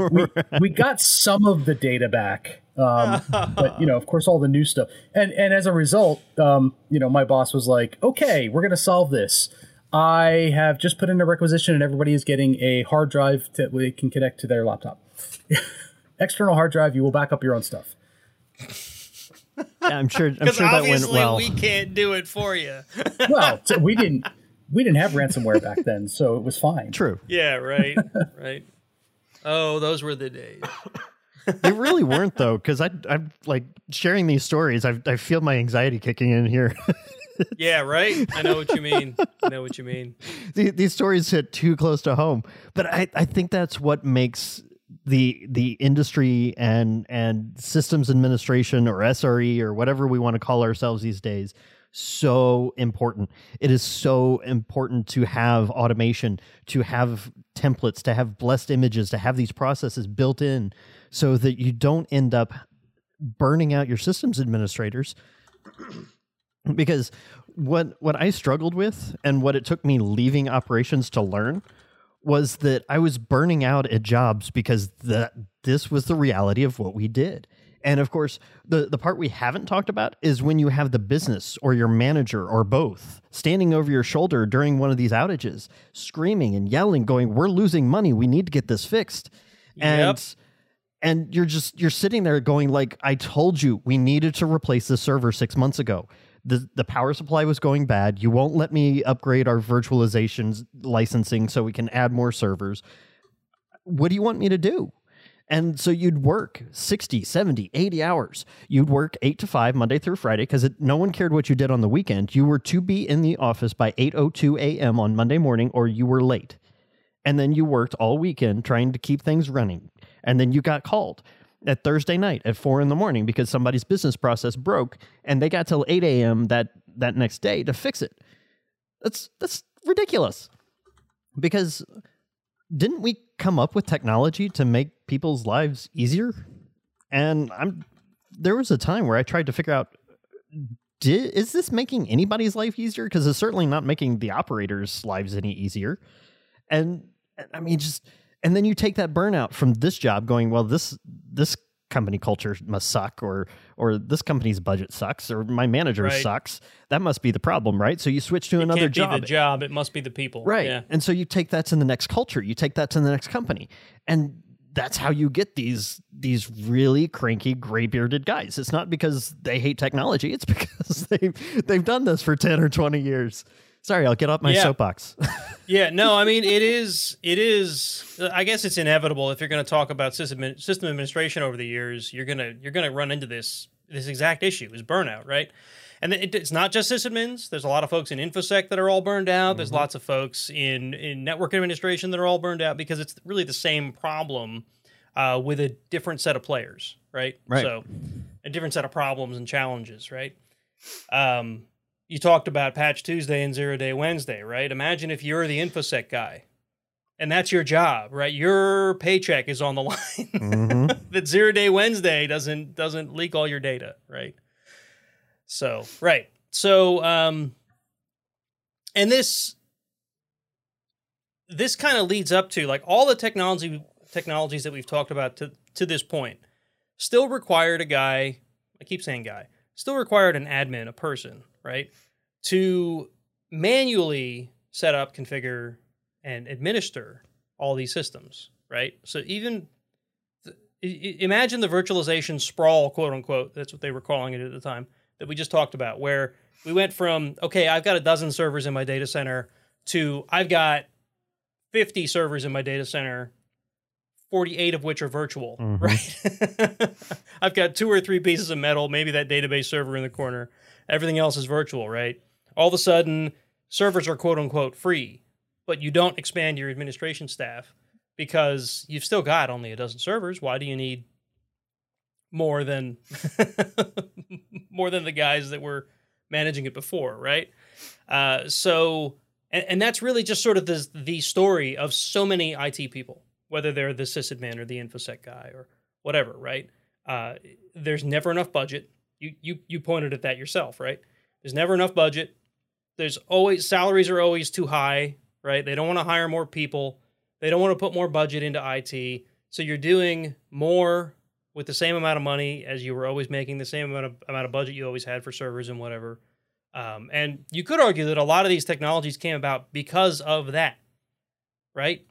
We got some of the data back, but you know, of course, all the new stuff. And as a result, you know, my boss was like, "Okay, we're going to solve this. I have just put in a requisition, and everybody is getting a hard drive that they can connect to their laptop. External hard drive. You will back up your own stuff." I'm sure that went well. We can't do it for you. Well, so we didn't have ransomware back then, so it was fine. True. Yeah. Right. Right. Oh, those were the days. They really weren't though, because I'm like sharing these stories. I feel my anxiety kicking in here. Yeah. Right. I know what you mean. I know what you mean. These stories hit too close to home, but I think that's what makes the industry and systems administration or SRE or whatever we want to call ourselves these days so important. It is so important to have automation, to have templates, to have blessed images, to have these processes built in so that you don't end up burning out your systems administrators. Because what I struggled with and what it took me leaving operations to learn was that I was burning out at jobs because this was the reality of what we did. And of course, the part we haven't talked about is when you have the business or your manager or both standing over your shoulder during one of these outages, screaming and yelling, going, "We're losing money. We need to get this fixed." Yep. And you're sitting there going like, "I told you we needed to replace the server 6 months ago. The power supply was going bad. You won't let me upgrade our virtualization licensing so we can add more servers. What do you want me to do?" And so you'd work 60, 70, 80 hours. You'd work 8 to 5 Monday through Friday because no one cared what you did on the weekend. You were to be in the office by 8:02 a.m. on Monday morning or you were late. And then you worked all weekend trying to keep things running. And then you got called at Thursday night at 4 in the morning because somebody's business process broke and they got till 8 a.m. that next day to fix it. That's ridiculous. Because didn't we come up with technology to make people's lives easier? And there was a time where I tried to figure out, is this making anybody's life easier? Because it's certainly not making the operators' lives any easier. And I mean, and then you take that burnout from this job going, well, this company culture must suck or this company's budget sucks or my manager sucks. That must be the problem, right? So you switch to another job. It can't be the job. It must be the people. Right. Yeah. And so you take that to the next culture. You take that to the next company. And that's how you get these really cranky, gray-bearded guys. It's not because they hate technology. It's because they've done this for 10 or 20 years. Sorry, I'll get off my soapbox. Yeah, no, I mean, it is. I guess it's inevitable if you're going to talk about system administration over the years, you're going to run into this exact issue is burnout, right? And it's not just sysadmins. There's a lot of folks in InfoSec that are all burned out. Mm-hmm. There's lots of folks in network administration that are all burned out because it's really the same problem with a different set of players, right? Right. So a different set of problems and challenges, right? You talked about Patch Tuesday and Zero Day Wednesday, right? Imagine if you're the InfoSec guy and that's your job, right? Your paycheck is on the line. Mm-hmm. That Zero Day Wednesday doesn't leak all your data, right? So, right. So, and this kind of leads up to like all the technologies that we've talked about to this point still required a guy, I keep saying guy, still required an admin, a person, right, to manually set up, configure, and administer all these systems, right? So even imagine the virtualization sprawl, quote unquote, that's what they were calling it at the time, that we just talked about, where we went from, okay, I've got 12 servers in my data center to I've got 50 servers in my data center, 48 of which are virtual, mm-hmm. right? I've got 2 or 3 pieces of metal, maybe that database server in the corner. Everything else is virtual, right? All of a sudden, servers are quote-unquote free, but you don't expand your administration staff because you've still got only 12 servers. Why do you need more than the guys that were managing it before, right? So that's really just sort of the story of so many IT people, whether they're the sysadmin or the InfoSec guy or whatever, right? There's never enough budget. You pointed at that yourself, right? There's never enough budget. There's always, salaries are always too high, right? They don't want to hire more people. They don't want to put more budget into IT. So you're doing more with the same amount of money as you were always making, the same amount of budget you always had for servers and whatever. And you could argue that a lot of these technologies came about because of that, right?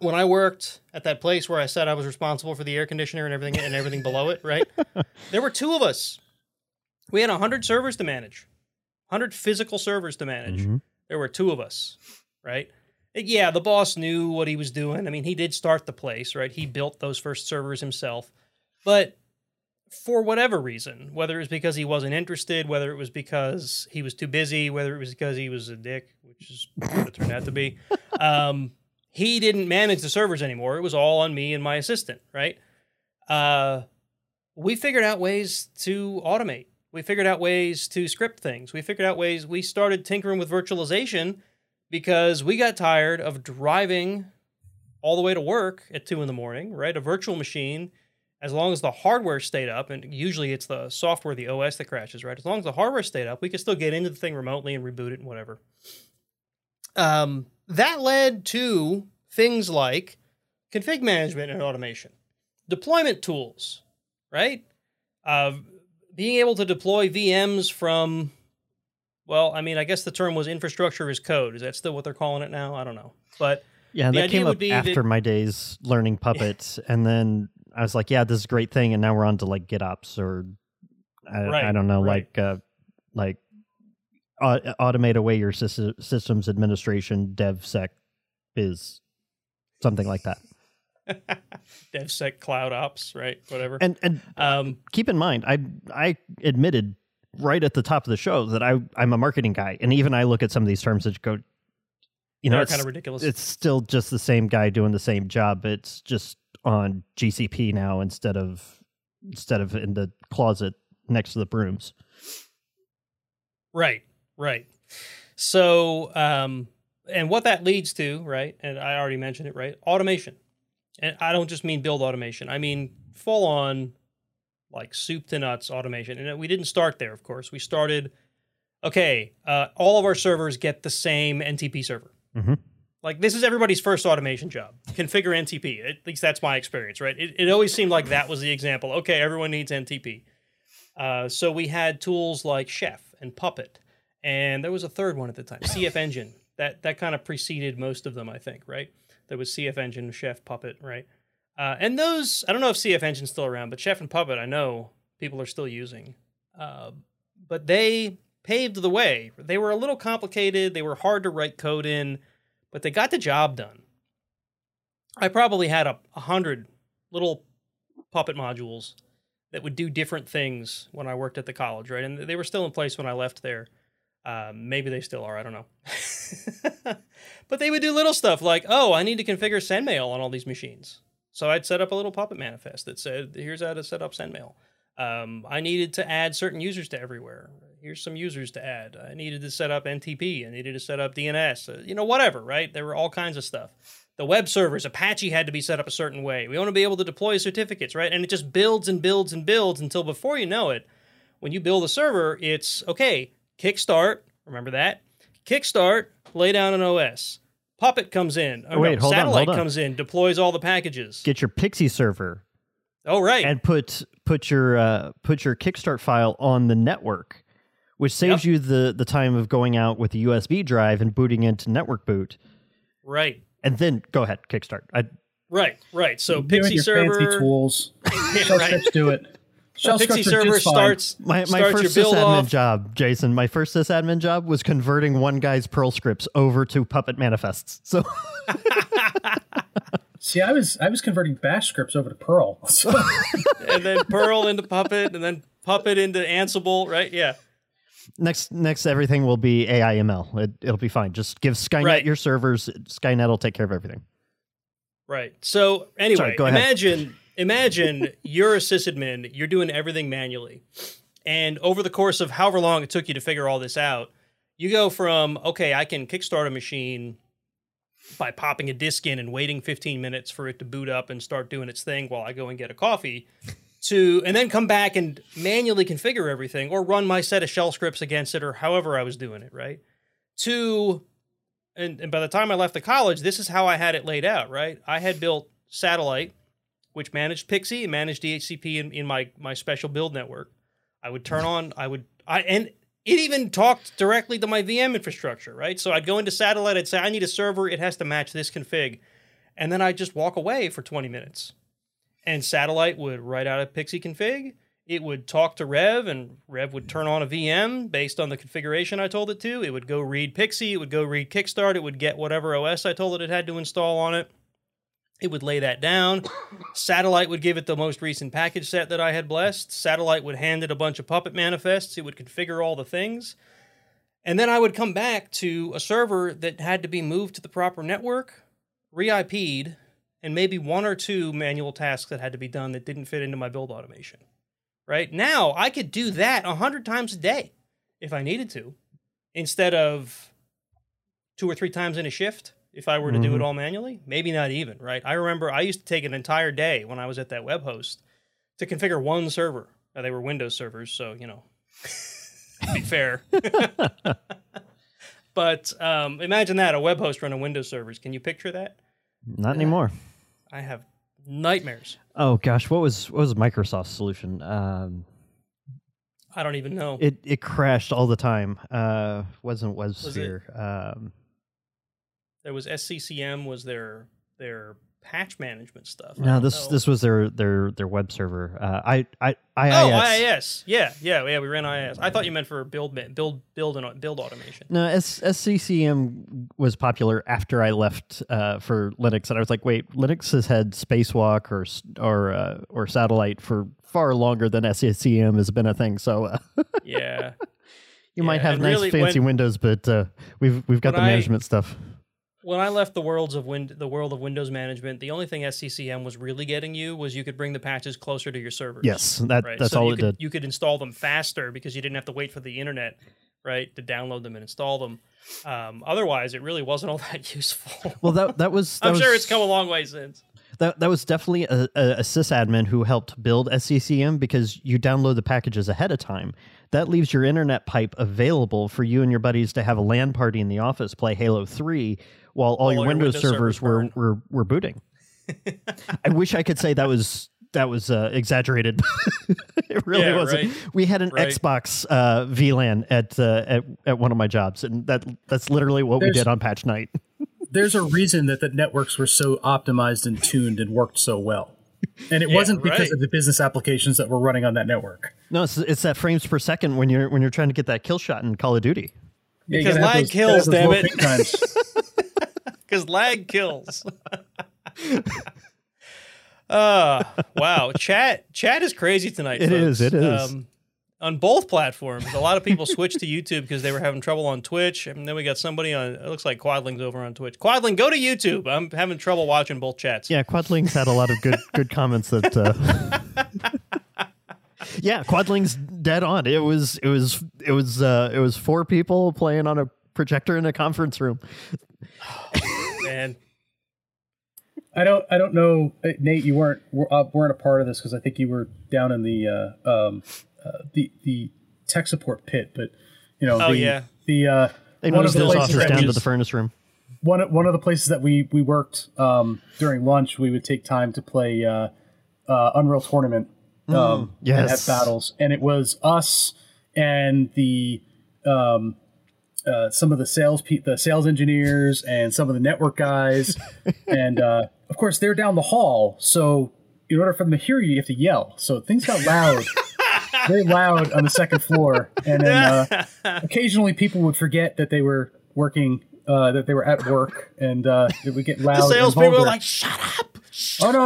When I worked at that place where I said I was responsible for the air conditioner and everything below it, right? There were two of us. We had 100 servers to manage, 100 physical servers to manage. Mm-hmm. There were two of us, right? Yeah, the boss knew what he was doing. I mean, he did start the place, right? He built those first servers himself. But for whatever reason, whether it was because he wasn't interested, whether it was because he was too busy, whether it was because he was a dick, which is what it turned out to be, he didn't manage the servers anymore. It was all on me and my assistant, right? We figured out ways to automate. We figured out ways to script things. We figured out ways. We started tinkering with virtualization because we got tired of driving all the way to work at 2 in the morning, right? A virtual machine, as long as the hardware stayed up, and usually it's the software, the OS that crashes, right? As long as the hardware stayed up, we could still get into the thing remotely and reboot it and whatever. That led to things like config management and automation, deployment tools, right? Being able to deploy VMs from, well, I mean, I guess the term was infrastructure as code. Is that still what they're calling it now? I don't know. But yeah, that came up after my days learning Puppet. And then I was like, yeah, this is a great thing. And now we're on to like GitOps or I don't know, like automate away your systems administration, DevSec biz, something like that. DevSec cloud ops, right? Whatever. And keep in mind, I admitted right at the top of the show that I'm a marketing guy, and even I look at some of these terms and go, you know, it's kind of ridiculous. It's still just the same guy doing the same job. It's just on GCP now instead of in the closet next to the brooms. Right. So, and what that leads to, right? And I already mentioned it, right? Automation. And I don't just mean build automation. I mean full-on, like, soup-to-nuts automation. And we didn't start there, of course. We started, all of our servers get the same NTP server. Mm-hmm. Like, this is everybody's first automation job. Configure NTP. At least that's my experience, right? It always seemed like that was the example. Okay, everyone needs NTP. So we had tools like Chef and Puppet. And there was a third one at the time, CF Engine. That kind of preceded most of them, I think, right? There was CF Engine, Chef, Puppet, right? And those, I don't know if CF Engine's still around, but Chef and Puppet, I know people are still using. But they paved the way. They were a little complicated. They were hard to write code in, but they got the job done. I probably had 100 little Puppet modules that would do different things when I worked at the college, right? And they were still in place when I left there. Maybe they still are, I don't know. But they would do little stuff like, oh, I need to configure SendMail on all these machines. So I'd set up a little Puppet manifest that said, here's how to set up SendMail. I needed to add certain users to everywhere. Here's some users to add. I needed to set up NTP. I needed to set up DNS. Whatever, right? There were all kinds of stuff. The web servers, Apache had to be set up a certain way. We want to be able to deploy certificates, right? And it just builds and builds and builds until before you know it, when you build a server, it's, okay, Kickstart, remember that? Kickstart, lay down an OS. Puppet comes in. Satellite comes in, deploys all the packages. Get your Pixie server. Oh, right. And put your Kickstart file on the network, which saves you the time of going out with a USB drive and booting into network boot. Right. And then go ahead, Kickstart. Right. So Pixie server. Fancy tools. Yeah, right. Do it. Shell Pixie server starts my first sysadmin job, Jason. My first sysadmin job was converting one guy's Perl scripts over to Puppet manifests. So, see, I was converting Bash scripts over to Perl, so. And then Perl into Puppet, and then Puppet into Ansible. Right? Yeah. Next, everything will be AIML. It'll be fine. Just give Skynet your servers. Skynet will take care of everything. Right. So anyway, sorry, go ahead. Imagine you're a sysadmin, you're doing everything manually. And over the course of however long it took you to figure all this out, you go from, okay, I can kickstart a machine by popping a disk in and waiting 15 minutes for it to boot up and start doing its thing while I go and get a coffee to, and then come back and manually configure everything or run my set of shell scripts against it or however I was doing it, right? To, and by the time I left the college, this is how I had it laid out, right? I had built Satellite, which managed Pixie and managed DHCP in my special build network. I would turn on, and it even talked directly to my VM infrastructure, right? So I'd go into Satellite, I'd say, I need a server, it has to match this config. And then I'd just walk away for 20 minutes. And Satellite would write out a Pixie config. It would talk to Rev, and Rev would turn on a VM based on the configuration I told it to. It would go read Pixie. It would go read Kickstart. It would get whatever OS I told it had to install on it. It would lay that down. Satellite would give it the most recent package set that I had blessed. Satellite would hand it a bunch of Puppet manifests. It would configure all the things. And then I would come back to a server that had to be moved to the proper network, re-IP'd, and maybe one or two manual tasks that had to be done that didn't fit into my build automation, right? Now, I could do that 100 times a day if I needed to, instead of 2 or 3 times in a shift if I were to do it all manually. Maybe not even, right? I remember I used to take an entire day when I was at that web host to configure one server. Now, they were Windows servers, so, you know, to be fair. But imagine that, a web host running Windows servers. Can you picture that? Not anymore. I have nightmares. Oh gosh, what was Microsoft's solution? I don't even know. It crashed all the time. Wasn't WebSphere. There was SCCM was their patch management stuff. No, this was their web server. IIS. IIS. Yeah. We ran IIS. I thought you meant for build automation. No, SCCM was popular after I left for Linux, and I was like, wait, Linux has had Spacewalk or Satellite for far longer than SCCM has been a thing. So yeah, you might have nice really, fancy Windows, but we've got the management stuff. When I left the world of Windows management, the only thing SCCM was really getting you was you could bring the patches closer to your servers. Yes, that's all it did. You could install them faster because you didn't have to wait for the internet, right, to download them and install them. Otherwise, it really wasn't all that useful. Well, I'm sure it's come a long way since. That was definitely a sysadmin who helped build SCCM because you download the packages ahead of time. That leaves your internet pipe available for you and your buddies to have a LAN party in the office, play Halo 3, while all your Windows servers were booting. I wish I could say that was exaggerated. It really wasn't. Right? We had an Xbox VLAN at one of my jobs, and that's literally what we did on patch night. There's a reason that the networks were so optimized and tuned and worked so well. And it wasn't because of the business applications that were running on that network. No, it's that frames per second when you're trying to get that kill shot in Call of Duty. Yeah, because lag kills, damn it. Because lag kills. Wow. Chat is crazy tonight. It is. On both platforms. A lot of people switched to YouTube because they were having trouble on Twitch. And then we got somebody on, it looks like Quadling's over on Twitch. Quadling, go to YouTube. I'm having trouble watching both chats. Yeah, Quadling's had a lot of good comments that... Yeah, Quadling's dead on. It was 4 people playing on a projector in a conference room. Oh, man. I don't know, Nate. You weren't a part of this because I think you were down in the tech support pit. But you know, they moved those offers down to the furnace room. One of the places that we worked during lunch, we would take time to play Unreal Tournament. And had battles, and it was us and the some of the sales engineers and some of the network guys, and of course they're down the hall. So in order for them to hear you have to yell. So things got loud, very loud on the second floor, and then occasionally people would forget that they were working, that they were at work, and it would get loud. The sales people were like, "Shut up!" Oh no!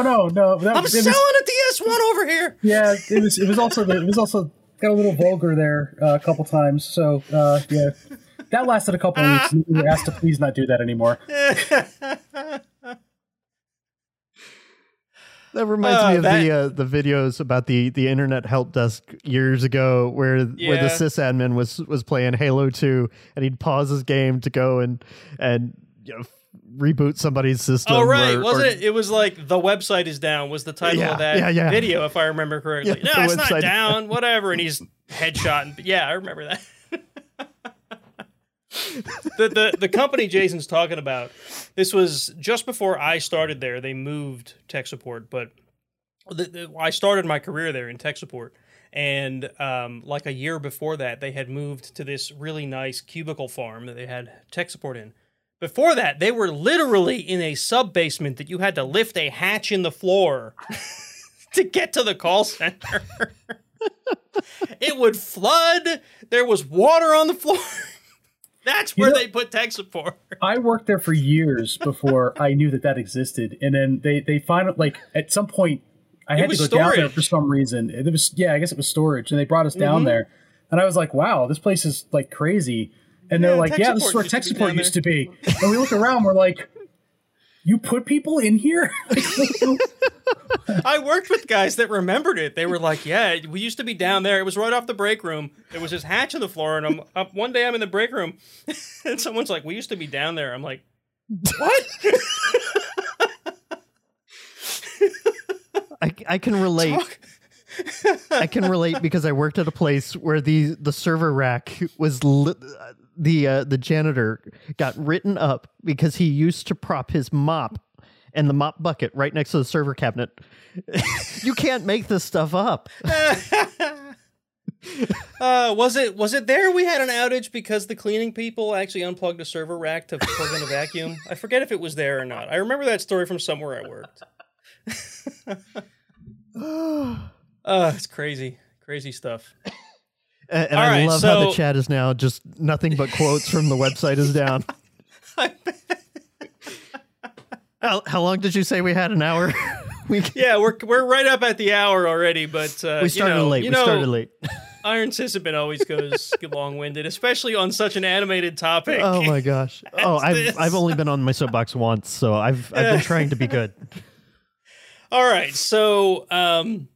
I'm selling a DS1 over here. Yeah, it was also got a little vulgar there a couple times. So yeah, that lasted a couple of weeks. We were asked to please not do that anymore. That reminds me of the videos about the internet help desk years ago, where the sysadmin was playing Halo 2, and he'd pause his game to go and reboot somebody's system. Oh, right. Wasn't it? It was like the website is down was the title of that video, if I remember correctly. Yeah, no, it's not down, whatever. And he's headshot. And, yeah, I remember that. The company Jason's talking about, this was just before I started there. They moved tech support, but I started my career there in tech support. And like a year before that, they had moved to this really nice cubicle farm that they had tech support in. Before that, they were literally in a sub-basement that you had to lift a hatch in the floor to get to the call center. It would flood. There was water on the floor. That's where they put tech support. I worked there for years before I knew that existed. And then they finally, like, at some point, I had to go down there for some reason. It was, I guess it was storage. And they brought us down there. And I was like, wow, this place is, like, crazy. And they're like, yeah, this is where tech support used to be. And we look around, we're like, you put people in here? I worked with guys that remembered it. They were like, yeah, we used to be down there. It was right off the break room. There was this hatch in the floor. And I'm up, one day I'm in the break room, and someone's like, we used to be down there. I'm like, what? I can relate. I can relate because I worked at a place where the server rack was the janitor got written up because he used to prop his mop and the mop bucket right next to the server cabinet. You can't make this stuff up. Was it there we had an outage because the cleaning people actually unplugged a server rack to plug in a vacuum? I forget if it was there or not. I remember that story from somewhere I worked. It's crazy stuff. And all right, I love how the chat is now just nothing but quotes from the website is down. How long did you say we had? An hour? We're right up at the hour already, but we started late. Iron Sysadmin always goes long-winded, especially on such an animated topic. Oh my gosh! I've only been on my soapbox once, so I've been trying to be good. All right, so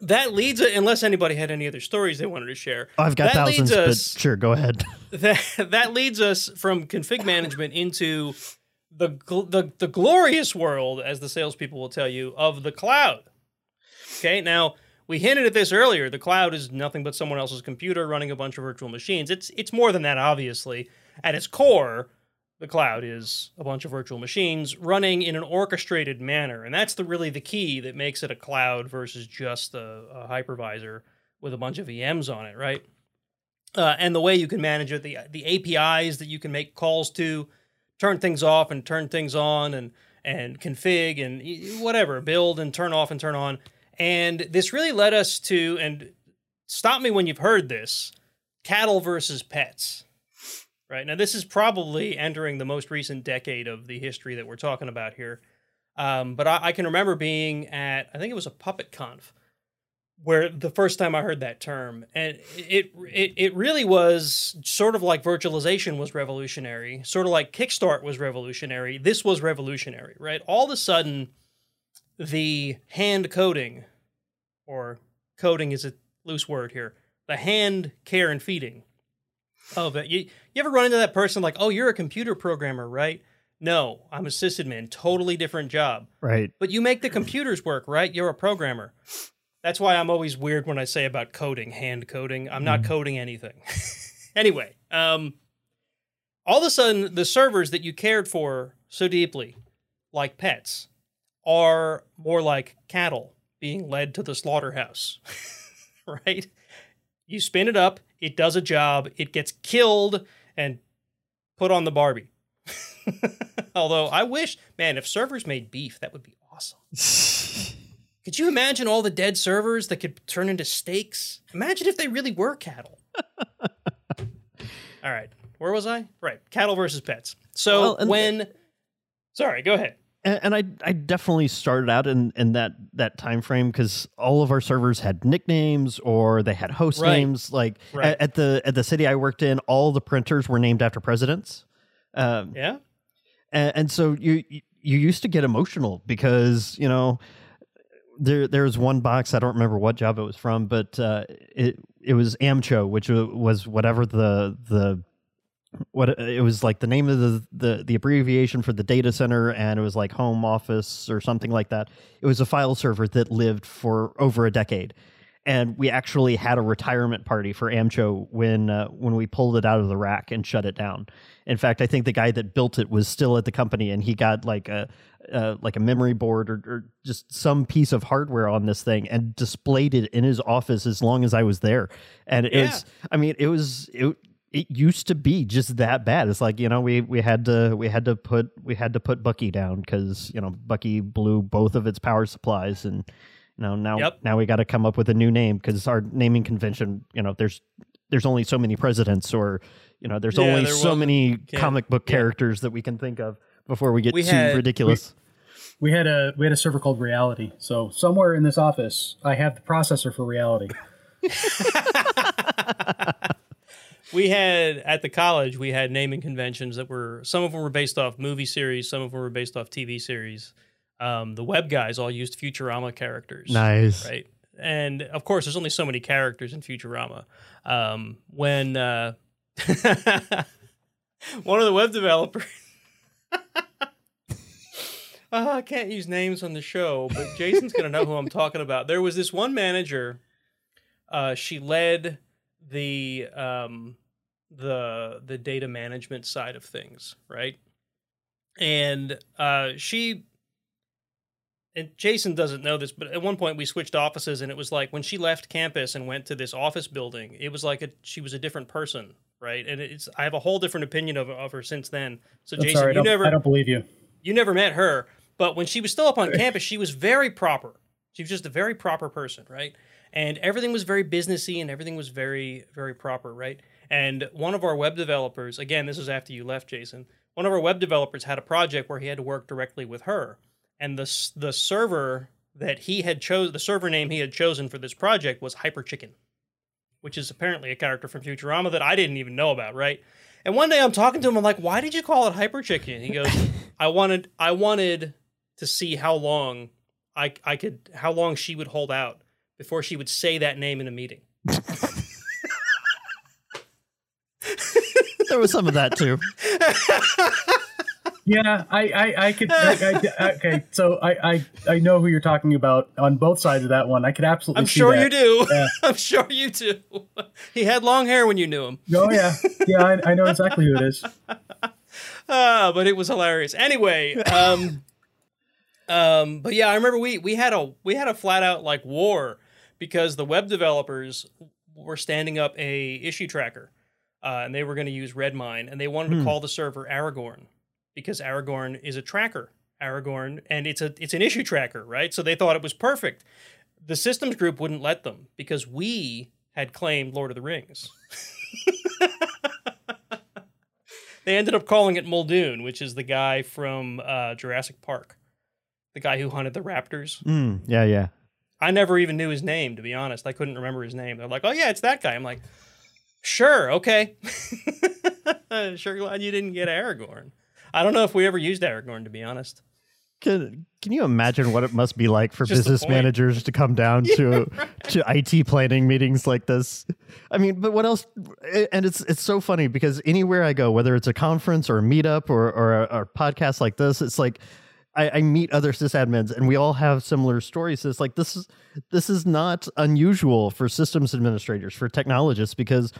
that leads, unless anybody had any other stories they wanted to share. I've got thousands, but sure, go ahead. That leads us from config management into the glorious world, as the salespeople will tell you, of the cloud. Okay, now, we hinted at this earlier. The cloud is nothing but someone else's computer running a bunch of virtual machines. It's more than that, obviously. At its core, the cloud is a bunch of virtual machines running in an orchestrated manner. And that's really the key that makes it a cloud versus just a hypervisor with a bunch of VMs on it, right? And the way you can manage it, the APIs that you can make calls to, turn things off and turn things on, and config and whatever, build and turn off and turn on. And this really led us to, and stop me when you've heard this, cattle versus pets. Right. Now, this is probably entering the most recent decade of the history that we're talking about here. But I can remember being at, I think it was a Puppet Conf, where the first time I heard that term. And it really was sort of like virtualization was revolutionary, sort of like Kickstart was revolutionary. This was revolutionary, right? All of a sudden, the hand coding, or coding is a loose word here, the hand care and feeding of it. You ever run into that person like, oh, you're a computer programmer, right? No, I'm a sysadmin, totally different job. Right. But you make the computers work, right? You're a programmer. That's why I'm always weird when I say about coding, hand coding. I'm not coding anything. Anyway, all of a sudden, the servers that you cared for so deeply, like pets, are more like cattle being led to the slaughterhouse, right? You spin it up, it does a job, it gets killed and put on the Barbie. Although I wish, man, if servers made beef, that would be awesome. Could you imagine all the dead servers that could turn into steaks? Imagine if they really were cattle. All right, where was I? Right, cattle versus pets. So sorry, go ahead. And I definitely started out in that time frame because all of our servers had nicknames or they had host names. Like at the city I worked in, all the printers were named after presidents. And so you used to get emotional because there was one box, I don't remember what job it was from, but it was AmCho, which was whatever the what it was like the name of the abbreviation for the data center, and it was like home office or something like that. It was a file server that lived for over a decade. And we actually had a retirement party for Amcho when we pulled it out of the rack and shut it down. In fact, I think the guy that built it was still at the company, and he got like a memory board or just some piece of hardware on this thing and displayed it in his office as long as I was there. And it used to be just that bad. It's like, you know, we had to put Bucky down because, you know, Bucky blew both of its power supplies, and now we got to come up with a new name because our naming convention, you know, there's only so many presidents, or, you know, there's only so many comic book characters that we can think of before we get too ridiculous. We had a server called Reality. So somewhere in this office, I have the processor for Reality. We had at the college, we had naming conventions that were, some of them were based off movie series, some of them were based off TV series. The web guys all used Futurama characters. Nice. Right. And of course, there's only so many characters in Futurama. When one of the web developers, I can't use names on the show, but Jason's going to know who I'm talking about. There was this one manager. She led the data management side of things. Right. And and Jason doesn't know this, but at one point we switched offices, and it was like when she left campus and went to this office building, it was like she was a different person, right? And I have a whole different opinion of her since then. So Jason, sorry, I don't believe you. You never met her, but when she was still up on campus, she was very proper. She was just a very proper person, right? And everything was very businessy, and everything was very, very proper, right? And one of our web developers, again, this was after you left, Jason, one of our web developers had a project where he had to work directly with her. And the server that he had chosen, the server name he had chosen for this project was Hyper Chicken, which is apparently a character from Futurama that I didn't even know about, right? And one day I'm talking to him, I'm like, "Why did you call it Hyper Chicken?" He goes, "I wanted to see how long how long she would hold out before she would say that name in a meeting." There was some of that too. Yeah, I know who you're talking about on both sides of that one. I could absolutely. I'm sure you do. Yeah. I'm sure you do. He had long hair when you knew him. Oh yeah, yeah, I know exactly who it is. But it was hilarious. Anyway, but yeah, I remember we had a flat out like war because the web developers were standing up a issue tracker, and they were going to use Redmine, and they wanted to call the server Aragorn. Because Aragorn is a tracker, and it's an issue tracker, right? So they thought it was perfect. The systems group wouldn't let them because we had claimed Lord of the Rings. They ended up calling it Muldoon, which is the guy from Jurassic Park, the guy who hunted the raptors. Mm, yeah, yeah. I never even knew his name, to be honest. I couldn't remember his name. They're like, "Oh yeah, it's that guy." I'm like, "Sure, okay." Sure, glad you didn't get Aragorn. I don't know if we ever used Aragorn, to be honest. Can you imagine what it must be like for business managers to come down to IT planning meetings like this? I mean, but what else? And it's so funny because anywhere I go, whether it's a conference or a meetup or a podcast like this, it's like I meet other sysadmins and we all have similar stories. It's like this is not unusual for systems administrators, for technologists, because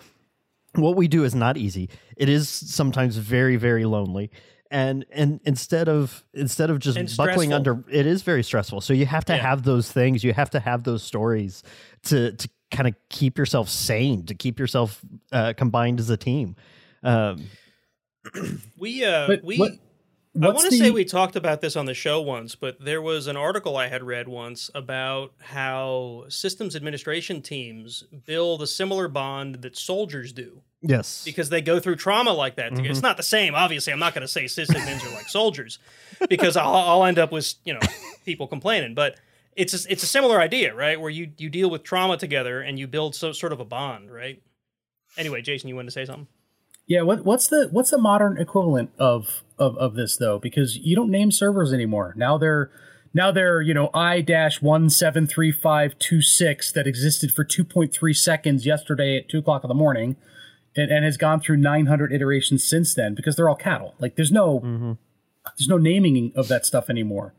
what we do is not easy. It is sometimes very, very lonely. And instead of just buckling under, it is very stressful. So you have to have those things. You have to have those stories to kind of keep yourself sane, to keep yourself combined as a team. I want to say we talked about this on the show once, but there was an article I had read once about how systems administration teams build a similar bond that soldiers do. Yes. Because they go through trauma like that. Mm-hmm. It's not the same. Obviously, I'm not going to say sysadmins are like soldiers because I'll end up with, you know, people complaining. But it's a similar idea, right, where you deal with trauma together and you build sort of a bond, right? Anyway, Jason, you wanted to say something? Yeah, what's the modern equivalent of this though? Because you don't name servers anymore. Now they're, you know, I-173.526 that existed for 2.3 seconds yesterday at 2 o'clock in the morning, and has gone through 900 iterations since then, because they're all cattle. Like there's no naming of that stuff anymore.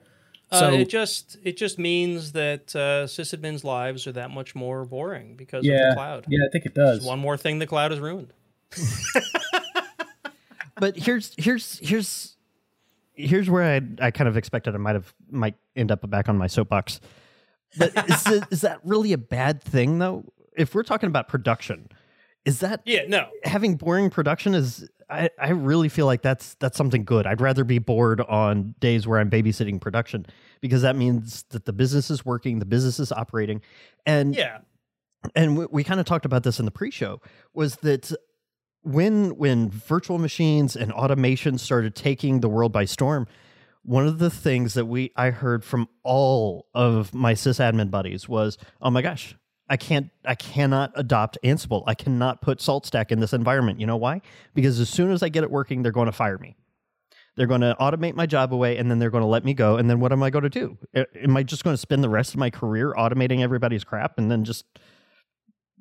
So it just means that sysadmins' lives are that much more boring because of the cloud. Yeah, I think it does. It's one more thing the cloud has ruined. But here's where I kind of expected I might end up back on my soapbox. But is that really a bad thing though? If we're talking about production, is that having boring production is? I really feel like that's something good. I'd rather be bored on days where I'm babysitting production, because that means that the business is working, the business is operating. And we kind of talked about this in the pre-show, was that when virtual machines and automation started taking the world by storm, one of the things that I heard from all of my sysadmin buddies was, oh my gosh, I cannot adopt Ansible. I cannot put SaltStack in this environment. You know why? Because as soon as I get it working, they're going to fire me. They're going to automate my job away, and then they're going to let me go. And then what am I going to do? Am I just going to spend the rest of my career automating everybody's crap? And then just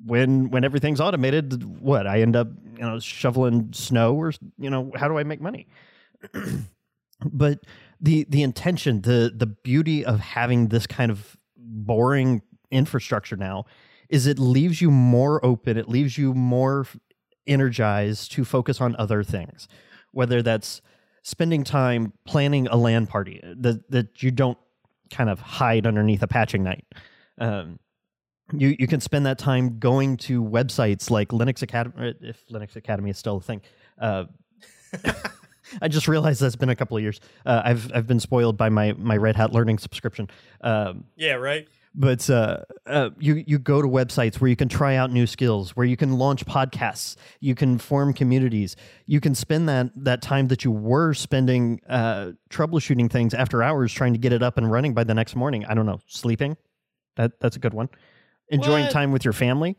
when everything's automated, what? I end up shoveling snow, or how do I make money? But the intention, the beauty of having this kind of boring infrastructure now is it leaves you more open. It leaves you more energized to focus on other things, whether that's spending time planning a LAN party that you don't kind of hide underneath a patching night. You can spend that time going to websites like Linux Academy, if Linux Academy is still a thing. I just realized that's been a couple of years. I've been spoiled by my Red Hat Learning subscription. Right. But you go to websites where you can try out new skills, where you can launch podcasts, you can form communities, you can spend that time that you were spending troubleshooting things after hours, trying to get it up and running by the next morning. I don't know, sleeping. That's a good one. Enjoying time with your family.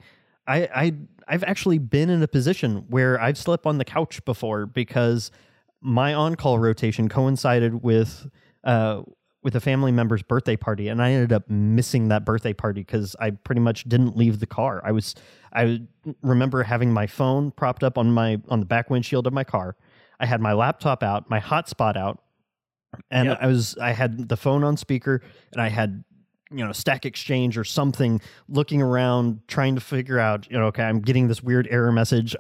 I've actually been in a position where I've slept on the couch before because my on-call rotation coincided with a family member's birthday party, and I ended up missing that birthday party because I pretty much didn't leave the car. I remember having my phone propped up on the back windshield of my car. I had my laptop out, my hotspot out, and I had the phone on speaker, and I had Stack Exchange or something looking around trying to figure out, okay, I'm getting this weird error message.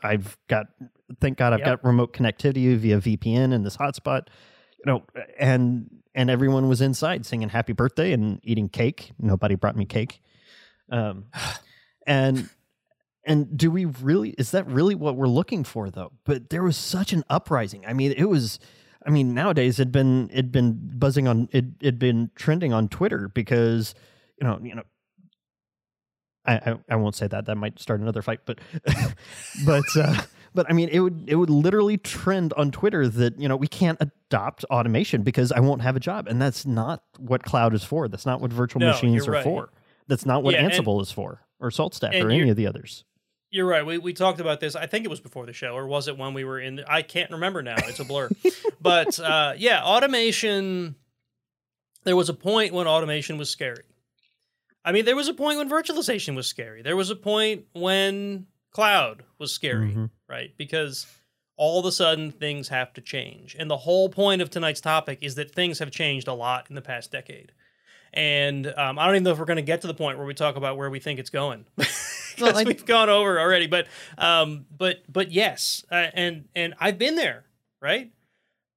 Thank God I've got remote connectivity via VPN in this hotspot. And everyone was inside singing happy birthday and eating cake. Nobody brought me cake. And do we really, is that really what we're looking for though? But there was such an uprising. I mean, nowadays it'd been buzzing on, it'd been trending on Twitter because, I won't say that might start another fight, but, but I mean, it would literally trend on Twitter that, we can't adopt automation because I won't have a job. And that's not what cloud is for. That's not what virtual machines are for. That's not what Ansible is for, or SaltStack, or any of the others. You're right. We talked about this. I think it was before the show, or was it when we were in? I can't remember now. It's a blur. But automation. There was a point when automation was scary. I mean, there was a point when virtualization was scary. There was a point when cloud was scary, right? Because all of a sudden things have to change. And the whole point of tonight's topic is that things have changed a lot in the past decade. And I don't even know if we're going to get to the point where we talk about where we think it's going. Because we've gone over already. But yes, and I've been there, right?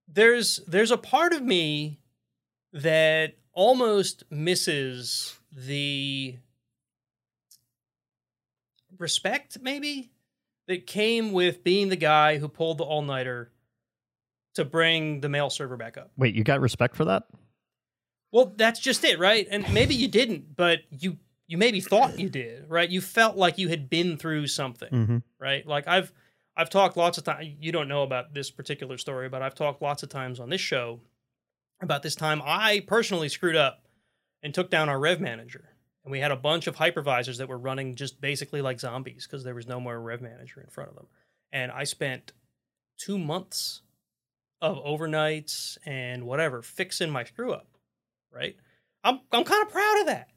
There's a part of me that almost misses the respect, maybe, that came with being the guy who pulled the all-nighter to bring the mail server back up. Wait, you got respect for that? Well, that's just it, right? And maybe you didn't, but you maybe thought you did, right? You felt like you had been through something, right? Like I've talked lots of times. You don't know about this particular story, but I've talked lots of times on this show about this time I personally screwed up and took down our rev manager. And we had a bunch of hypervisors that were running just basically like zombies because there was no more rev manager in front of them. And I spent 2 months of overnights and whatever fixing my screw up, right? I'm kind of proud of that.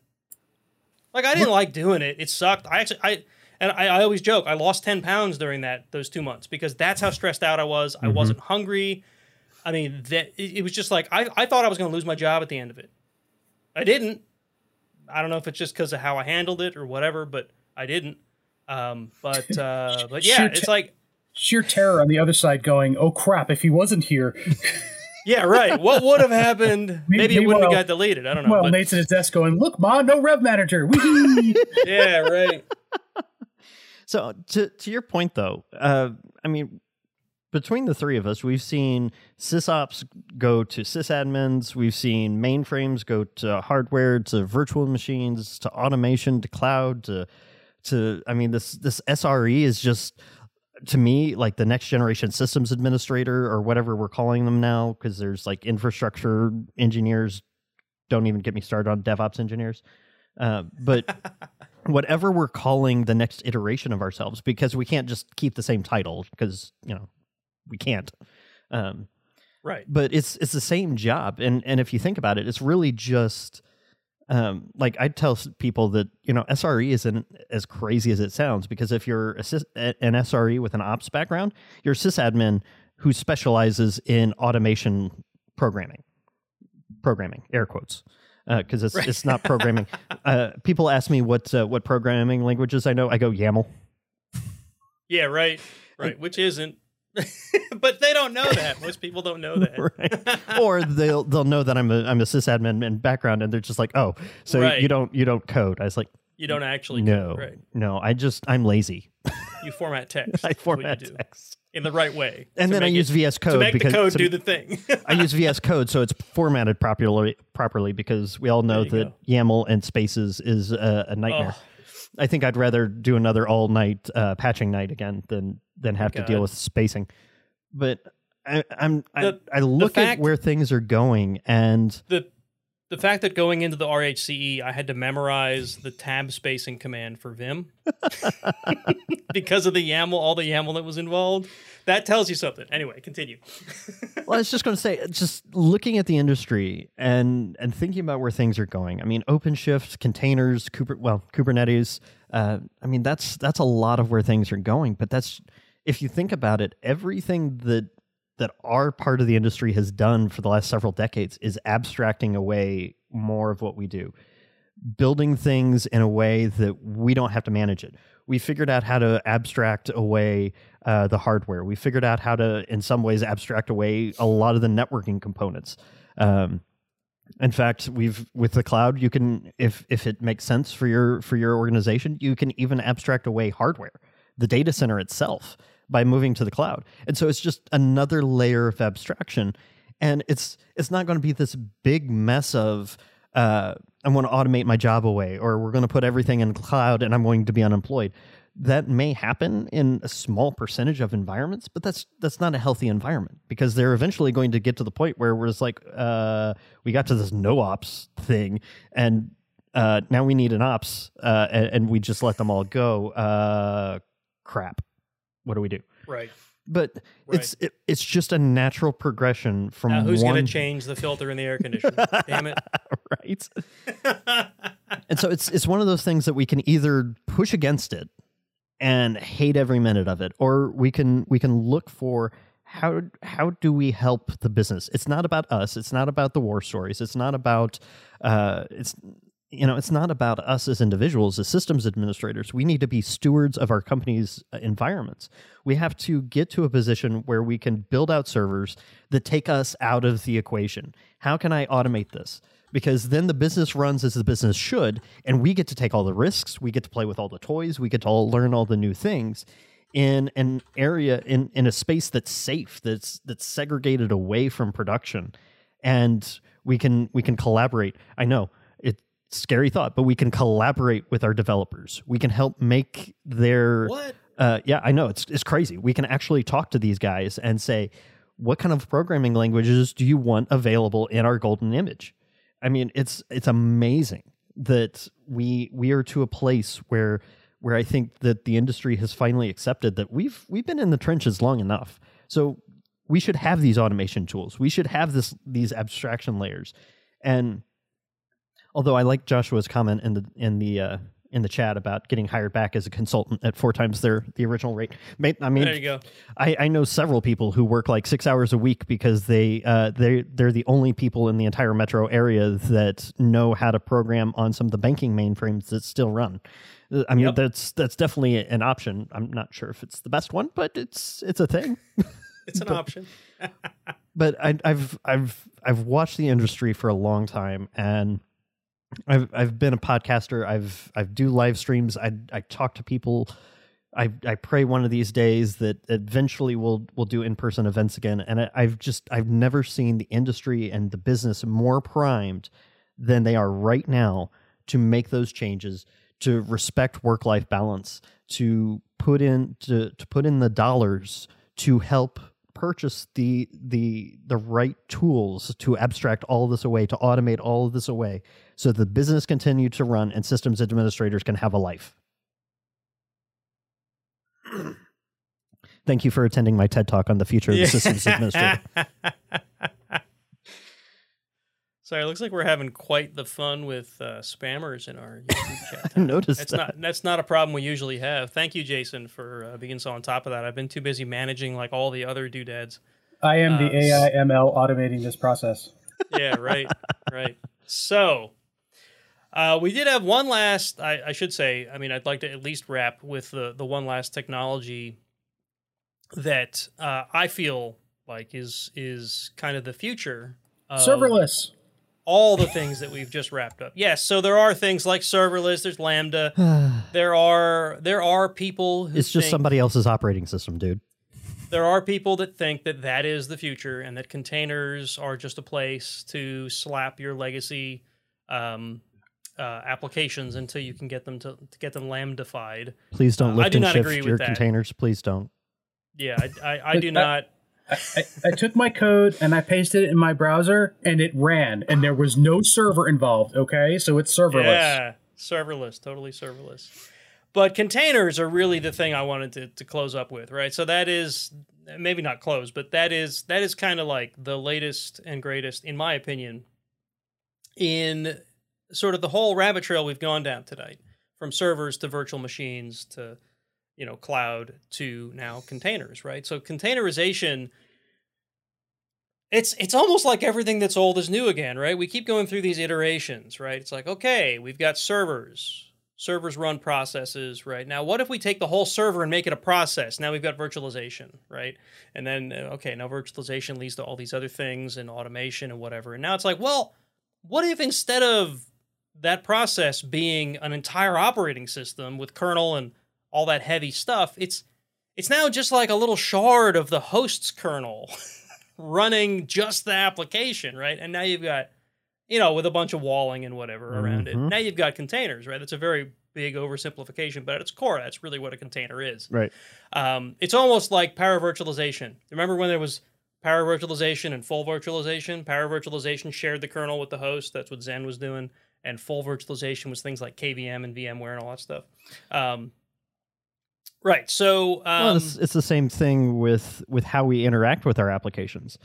Like I didn't like doing it. It sucked. I actually I And I always joke, I lost 10 pounds during those 2 months because that's how stressed out I was. I wasn't hungry. I mean, it was just like, I thought I was going to lose my job at the end of it. I didn't. I don't know if it's just because of how I handled it or whatever, but I didn't. But yeah, it's like sheer terror on the other side going, oh crap, if he wasn't here. Yeah, right. What would have happened? Maybe it wouldn't have got deleted. I don't know. Well, but Nate's at his desk going, look, Mom, no rev manager. Yeah, right. So to your point, though, I mean, between the three of us, we've seen sysops go to sysadmins. We've seen mainframes go to hardware, to virtual machines, to automation, to cloud, to I mean, this SRE is just, to me, like the next generation systems administrator or whatever we're calling them now, because there's like infrastructure engineers. Don't even get me started on DevOps engineers. But whatever we're calling the next iteration of ourselves, because we can't just keep the same title because, you know, we can't. Right. But it's the same job. And if you think about it, it's really just like I tell people that, you know, SRE isn't as crazy as it sounds, because if you're an SRE with an ops background, you're a sysadmin who specializes in automation programming, air quotes. Because it's, right. It's not programming. People ask me what programming languages I know. I go YAML. Yeah, right. Which isn't, but they don't know that. Most people don't know that, right. Or they'll know that I'm a sysadmin in background, and they're just like, oh, so right. you don't code. I was like, you don't actually code, right? No, I'm lazy. You format text. I format text in the right way, and then I use VS Code to make the code do the thing. I use VS Code so it's formatted properly because we all know that YAML and spaces is a nightmare. Oh. I think I'd rather do another all night patching night again than have to deal with spacing. But I look at where things are going, and the fact that going into the RHCE, I had to memorize the tab spacing command for Vim because of all the YAML that was involved. That tells you something. Anyway, continue. Well, I was just going to say, just looking at the industry and thinking about where things are going. I mean, OpenShift, containers, Kubernetes. I mean, that's a lot of where things are going. But that's, if you think about it, everything that our part of the industry has done for the last several decades is abstracting away more of what we do, building things in a way that we don't have to manage it. We figured out how to abstract away the hardware. We figured out how to, in some ways, abstract away a lot of the networking components. In fact, with the cloud, you can, if it makes sense for your organization, you can even abstract away hardware, the data center itself, by moving to the cloud. And so it's just another layer of abstraction. And it's not going to be this big mess of, I want to automate my job away, or we're going to put everything in the cloud and I'm going to be unemployed. That may happen in a small percentage of environments, but that's not a healthy environment, because they're eventually going to get to the point where we're just like, we got to this no ops thing, and now we need an ops, and we just let them all go. Crap. What do we do? Right. But it's just a natural progression from now, who's going to change the filter in the air conditioner? Damn it. Right. And so it's one of those things that we can either push against it and hate every minute of it, or we can look for how do we help the business? It's not about us. It's not about the war stories. It's not about it's not about us as individuals, as systems administrators. We need to be stewards of our company's environments. We have to get to a position where we can build out servers that take us out of the equation. How can I automate this? Because then the business runs as the business should, and we get to take all the risks. We get to play with all the toys. We get to all learn all the new things in an area, in a space that's safe, that's segregated away from production. And we can collaborate. I know. Scary thought, but we can collaborate with our developers. We can help make their... What? Yeah, I know. It's crazy. We can actually talk to these guys and say, what kind of programming languages do you want available in our golden image? I mean, it's amazing that we are to a place where I think that the industry has finally accepted that we've been in the trenches long enough. So we should have these automation tools. We should have these abstraction layers. And although I like Joshua's comment in the in the chat about getting hired back as a consultant at 4 times the original rate. I mean, there you go. I know several people who work like 6 hours a week because they're the only people in the entire metro area that know how to program on some of the banking mainframes that still run. I mean, that's definitely an option. I'm not sure if it's the best one, but it's a thing. It's an option. But I've watched the industry for a long time, and I've been a podcaster. I've do live streams. I talk to people. I pray one of these days that eventually we'll do in-person events again. And I've never seen the industry and the business more primed than they are right now to make those changes, to respect work-life balance, to put in to put in the dollars to help purchase the right tools to abstract all of this away, to automate all of this away, so the business continue to run and systems administrators can have a life. Thank you for attending my TED Talk on the future of the systems administrator. Sorry, it looks like we're having quite the fun with spammers in our YouTube chat. I noticed that's not a problem we usually have. Thank you, Jason, for being so on top of that. I've been too busy managing like all the other doodads. I am the AI ML automating this process. Yeah, right, right. So we did have one last, I should say, I mean, I'd like to at least wrap with the one last technology that I feel like is kind of the future. Serverless. All the things that we've just wrapped up. Yes, so there are things like serverless, there's Lambda. there are people who It's just somebody else's operating system, dude. There are people that think that that is the future and that containers are just a place to slap your legacy applications until you can get them to get them Lambda-fied. Please don't lift and shift your containers. Please don't. Yeah, I do not. I took my code and I pasted it in my browser and it ran and there was no server involved. Okay, so it's serverless. Yeah, serverless, totally serverless. But containers are really the thing I wanted to close up with, right? So that is maybe not close, but that is kind of like the latest and greatest, in my opinion, in sort of the whole rabbit trail we've gone down tonight, from servers to virtual machines to, you know, cloud to now containers, right? So containerization, it's almost like everything that's old is new again, right? We keep going through these iterations, right? It's like, okay, we've got servers. Servers run processes, right? Now, what if we take the whole server and make it a process? Now we've got virtualization, right? And then, okay, now virtualization leads to all these other things and automation and whatever. And now it's like, well, what if instead of that process being an entire operating system with kernel and all that heavy stuff, it's now just like a little shard of the host's kernel running just the application, right? And now you've got, you know, with a bunch of walling and whatever around it, now you've got containers, right? That's a very big oversimplification, but at its core, that's really what a container is. Right. It's almost like paravirtualization. Remember when there was paravirtualization and full virtualization? Paravirtualization shared the kernel with the host. That's what Zen was doing. And full virtualization was things like KVM and VMware and all that stuff. Right, so well, it's the same thing with how we interact with our applications.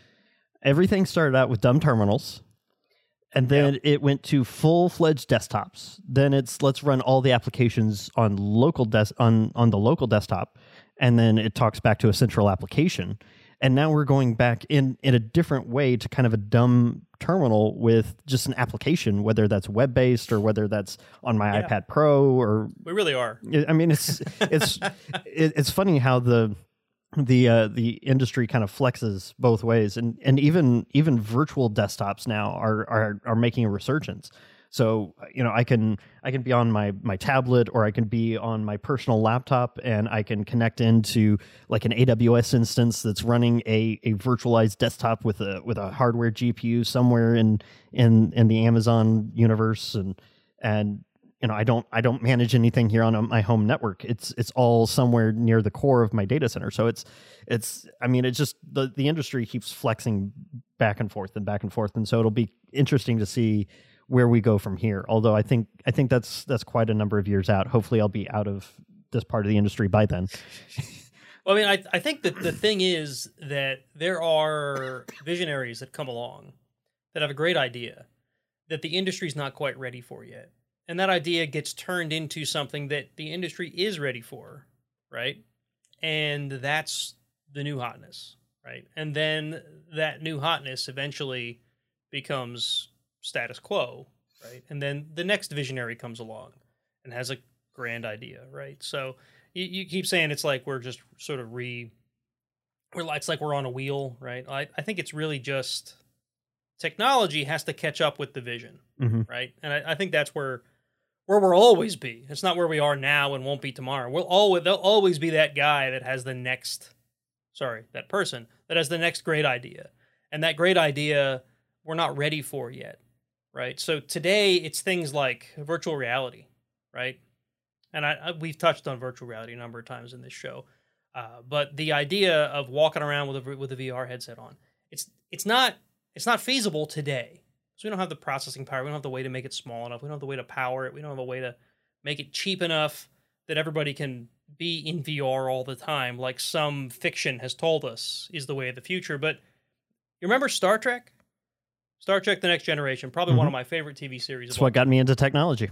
Everything started out with dumb terminals, and then it went to full-fledged desktops. Then it's let's run all the applications on local on the local desktop, and then it talks back to a central application. And now we're going back in a different way to kind of a dumb terminal with just an application, whether that's web-based or whether that's on my iPad Pro, or we really are. I mean, it's funny how the industry kind of flexes both ways, and even virtual desktops now are making a resurgence. So, you know, I can be on my tablet, or I can be on my personal laptop, and I can connect into like an AWS instance that's running a virtualized desktop with a hardware GPU somewhere in the Amazon universe, and you know, I don't manage anything here on my home network. It's all somewhere near the core of my data center. So it's just the industry keeps flexing back and forth and back and forth, and so it'll be interesting to see where we go from here. Although I think that's quite a number of years out. Hopefully I'll be out of this part of the industry by then. Well, I mean, I think that the thing is that there are visionaries that come along that have a great idea that the industry's not quite ready for yet. And that idea gets turned into something that the industry is ready for, right? And that's the new hotness, right? And then that new hotness eventually becomes status quo, right? And then the next visionary comes along and has a grand idea, right? So you keep saying it's like we're just sort of it's like we're on a wheel, right? I think it's really just technology has to catch up with the vision, mm-hmm. right? And I think that's where we'll always be. It's not where we are now and won't be tomorrow. There'll always be that guy that has that person that has the next great idea. And that great idea we're not ready for yet, right? So today it's things like virtual reality, right? And we've touched on virtual reality a number of times in this show, but the idea of walking around with a VR headset on, it's not feasible today. So we don't have the processing power. We don't have the way to make it small enough. We don't have the way to power it. We don't have a way to make it cheap enough that everybody can be in VR all the time, like some fiction has told us is the way of the future. But you remember Star Trek? Star Trek The Next Generation, probably mm-hmm. one of my favorite TV series. That's what got me into technology.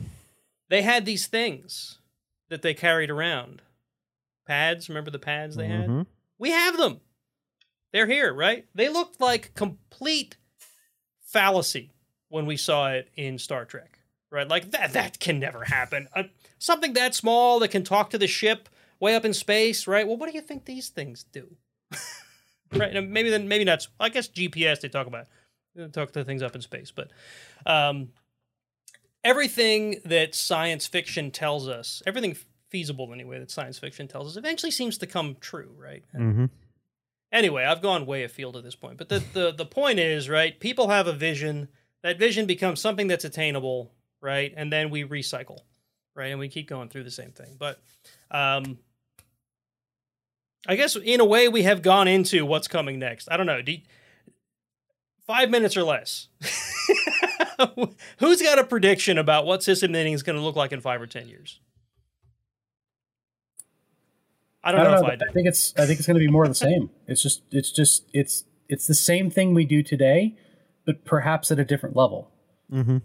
They had these things that they carried around. Pads, remember the pads they mm-hmm. had? We have them. They're here, right? They looked like complete fallacy when we saw it in Star Trek, right? Like that can never happen. Something that small that can talk to the ship way up in space, right? Well, what do you think these things do? Right? And maybe not. I guess GPS they talk about. They talk to things up in space, but everything that science fiction tells us, everything feasible anyway that science fiction tells us, eventually seems to come true, right? Mm-hmm. Anyway, I've gone way afield at this point, but the point is, right, people have a vision. That vision becomes something that's attainable, right? And then we recycle, right? And we keep going through the same thing. But I guess in a way we have gone into what's coming next. I don't know. 5 minutes or less. Who's got a prediction about what sysadmin is going to look like in 5 or 10 years? I don't know if I do. I think it's going to be more of the same. It's the same thing we do today, but perhaps at a different level. Mm-hmm.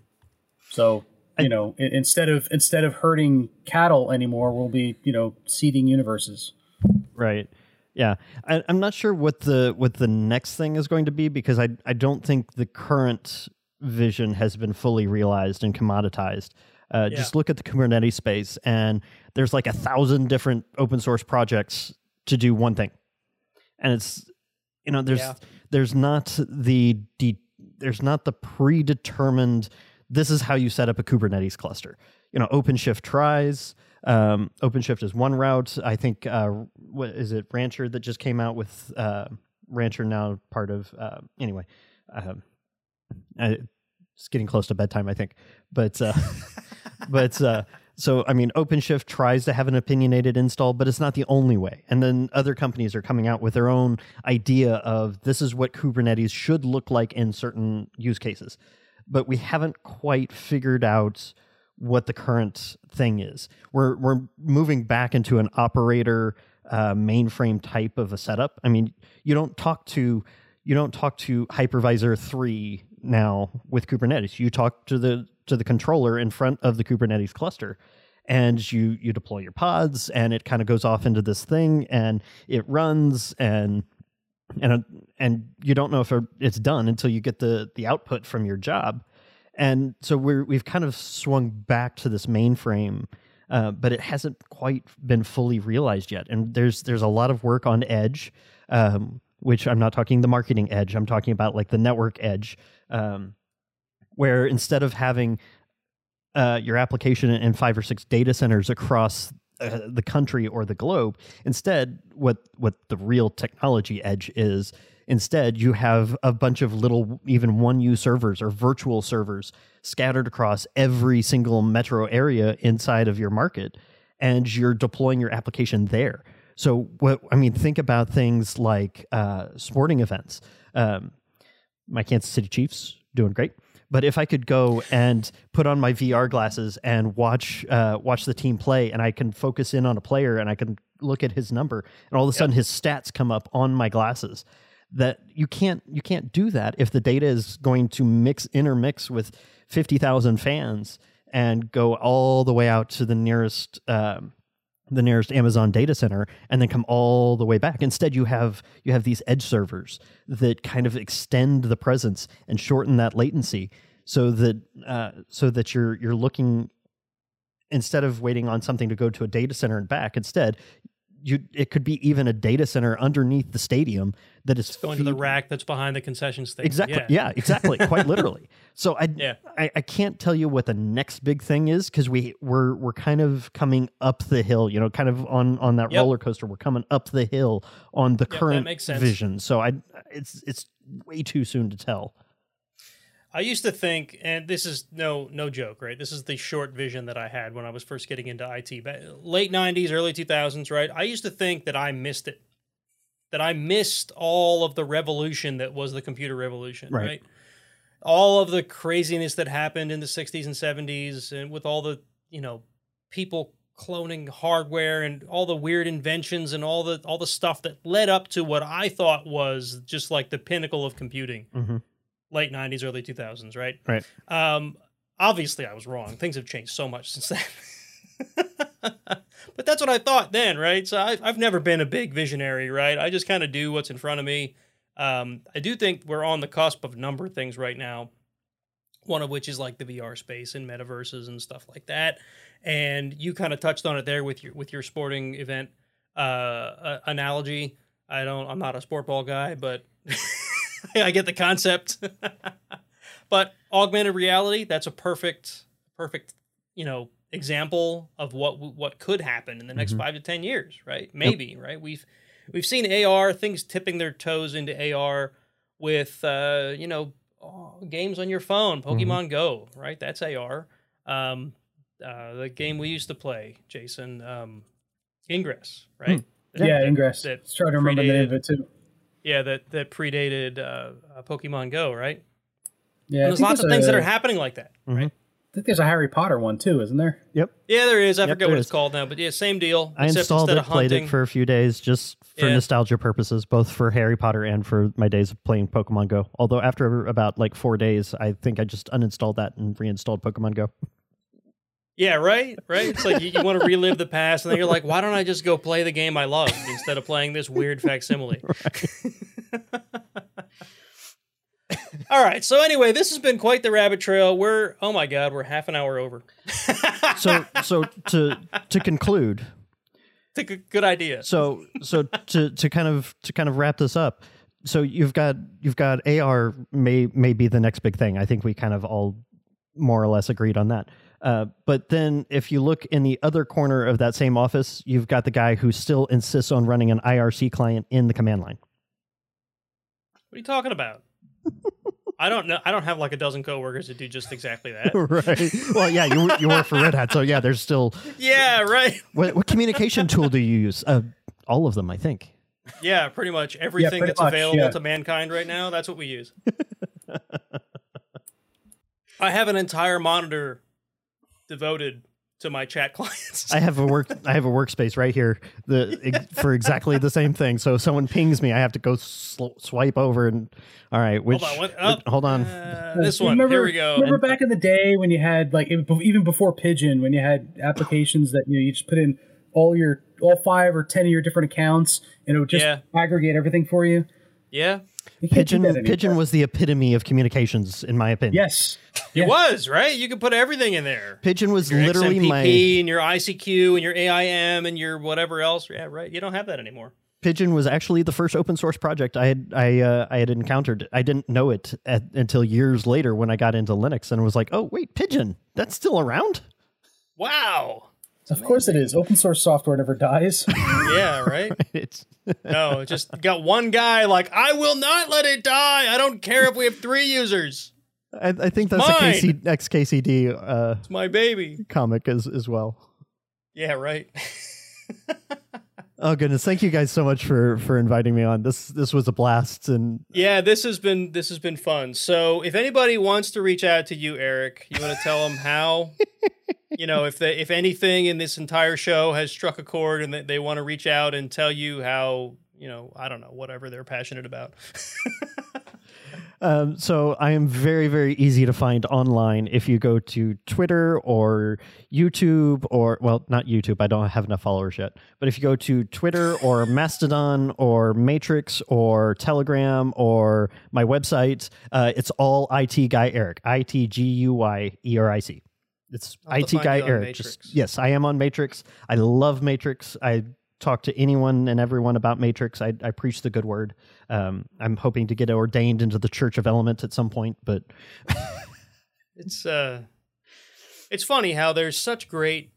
So, instead of herding cattle anymore, we'll be, seeding universes. Right. Yeah. I'm not sure what the next thing is going to be, because I don't think the current vision has been fully realized and commoditized. Just look at the Kubernetes space, and there's like 1,000 different open source projects to do one thing. And it's, there's not the predetermined, this is how you set up a Kubernetes cluster. OpenShift tries, OpenShift is one route. I think, what is it? Rancher that just came out with, Rancher now part of, it's getting close to bedtime, I think, but OpenShift tries to have an opinionated install, but it's not the only way. And then other companies are coming out with their own idea of this is what Kubernetes should look like in certain use cases. But we haven't quite figured out what the current thing is. We're moving back into an operator mainframe type of a setup. I mean, you don't talk to hypervisor 3 now with Kubernetes. You talk to the controller in front of the Kubernetes cluster, and you deploy your pods, and it kind of goes off into this thing, and it runs, and you don't know if it's done until you get the output from your job. And so we've kind of swung back to this mainframe, but it hasn't quite been fully realized yet. And there's a lot of work on edge, which I'm not talking the marketing edge. I'm talking about like the network edge, where instead of having your application in 5 or 6 data centers across the country or the globe, instead what the real technology edge is, instead you have a bunch of little even 1U servers or virtual servers scattered across every single metro area inside of your market, and you're deploying your application there. So think about things like sporting events. My Kansas City Chiefs doing great, but if I could go and put on my VR glasses and watch the team play, and I can focus in on a player, and I can look at his number, and all of a sudden his stats come up on my glasses. That you can't do that if the data is going to intermix with 50,000 fans. and go all the way out to the nearest Amazon data center and then come all the way back. Instead, you have these edge servers that kind of extend the presence and shorten that latency so that you're looking, instead of waiting on something to go to a data center and back, instead it could be even a data center underneath the stadium that is going to the rack that's behind the concession stand. Exactly. Yeah exactly. Quite literally. So I can't tell you what the next big thing is, because we're kind of coming up the hill, you know, kind of on that roller coaster. We're coming up the hill on the current vision. So it's way too soon to tell. I used to think, and this is no joke, right? This is the short vision that I had when I was first getting into IT, back late 90s, early 2000s, right? I used to think that I missed it, that I missed all of the revolution that was the computer revolution, right? All of the craziness that happened in the 60s and 70s, and with all the, you know, people cloning hardware and all the weird inventions and all the stuff that led up to what I thought was just like the pinnacle of computing. Mm-hmm. Late 90s, early 2000s, right? Right. Obviously, I was wrong. Things have changed so much since then. But that's what I thought then, right? So I've never been a big visionary, right? I just kind of do what's in front of me. I do think we're on the cusp of a number of things right now, one of which is like the VR space and metaverses and stuff like that. And you kind of touched on it there with your sporting event analogy. I'm not a sport ball guy, but... I get the concept. But augmented reality, that's a perfect, you know, example of what could happen in the next 5 to 10 years, right? Maybe, right? We've seen AR, things tipping their toes into AR with you know, games on your phone, Pokemon Go, right? That's AR. The game we used to play, Jason, Ingress, right? Ingress. That's trying to remember the name of it too. Yeah, that predated Pokemon Go, right? Yeah, and there's lots of things that are happening like that, right? I think there's a Harry Potter one too, isn't there? Yep. Yeah, there is. I forget what it's called now, but yeah, same deal. I installed it, played it for a few days just for nostalgia purposes, both for Harry Potter and for my days of playing Pokemon Go. Although after about like 4 days, I think I just uninstalled that and reinstalled Pokemon Go. Yeah, right. It's like you want to relive the past, and then you're like, why don't I just go play the game I love instead of playing this weird facsimile? Right. All right. So anyway, this has been quite the rabbit trail. Oh my God, we're half an hour over. So to conclude, it's a good idea. So to kind of wrap this up. So you've got AR may be the next big thing. I think we kind of all more or less agreed on that. But then if you look in the other corner of that same office, you've got the guy who still insists on running an IRC client in the command line. What are you talking about? I don't know. I don't have like a dozen coworkers that do just exactly that. Right. Well, yeah, you work for Red Hat. So yeah, there's still. Yeah, right. What communication tool do you use? All of them, I think. Yeah, pretty much everything available to mankind right now. That's what we use. I have an entire monitor devoted to my chat clients. I have a workspace right here for exactly the same thing. So if someone pings me, I have to go swipe over and all right. Hold on. This one. Remember, here we go. Remember back in the day when you had like even before Pidgin, when you had applications that you just put in all 5 or 10 of your different accounts, and it would just aggregate everything for you. Yeah. Pidgin was the epitome of communications, in my opinion. Yes. It was, right? You could put everything in there. Pidgin was your literally XMPP and your ICQ and your AIM and your whatever else. Yeah, right. You don't have that anymore. Pidgin was actually the first open source project I had encountered. I didn't know it until years later when I got into Linux and was like, oh, wait, Pidgin, that's still around? Wow. Of course it is. Open source software never dies. Yeah, right? No, it just got one guy like, I will not let it die. I don't care if we have 3 users. I think that's a XKCD it's my baby. Comic as well. Yeah, right. Oh, goodness. Thank you guys so much for inviting me on. This was a blast. And yeah, this has been fun. So if anybody wants to reach out to you, Eric, you want to tell them how? You know, if anything in this entire show has struck a chord and they want to reach out and tell you how, you know, I don't know, whatever they're passionate about. So I am very, very easy to find online. If you go to Twitter or YouTube or, well, not YouTube, I don't have enough followers yet, but if you go to Twitter or Mastodon or Matrix or Telegram or my website, it's all IT Guy Eric, ITGUYERIC. It's IT Guy Eric. Just, yes, I am on Matrix. I love Matrix. I talk to anyone and everyone about Matrix. I preach the good word. I'm hoping to get ordained into the Church of Element at some point, but it's funny how there's such great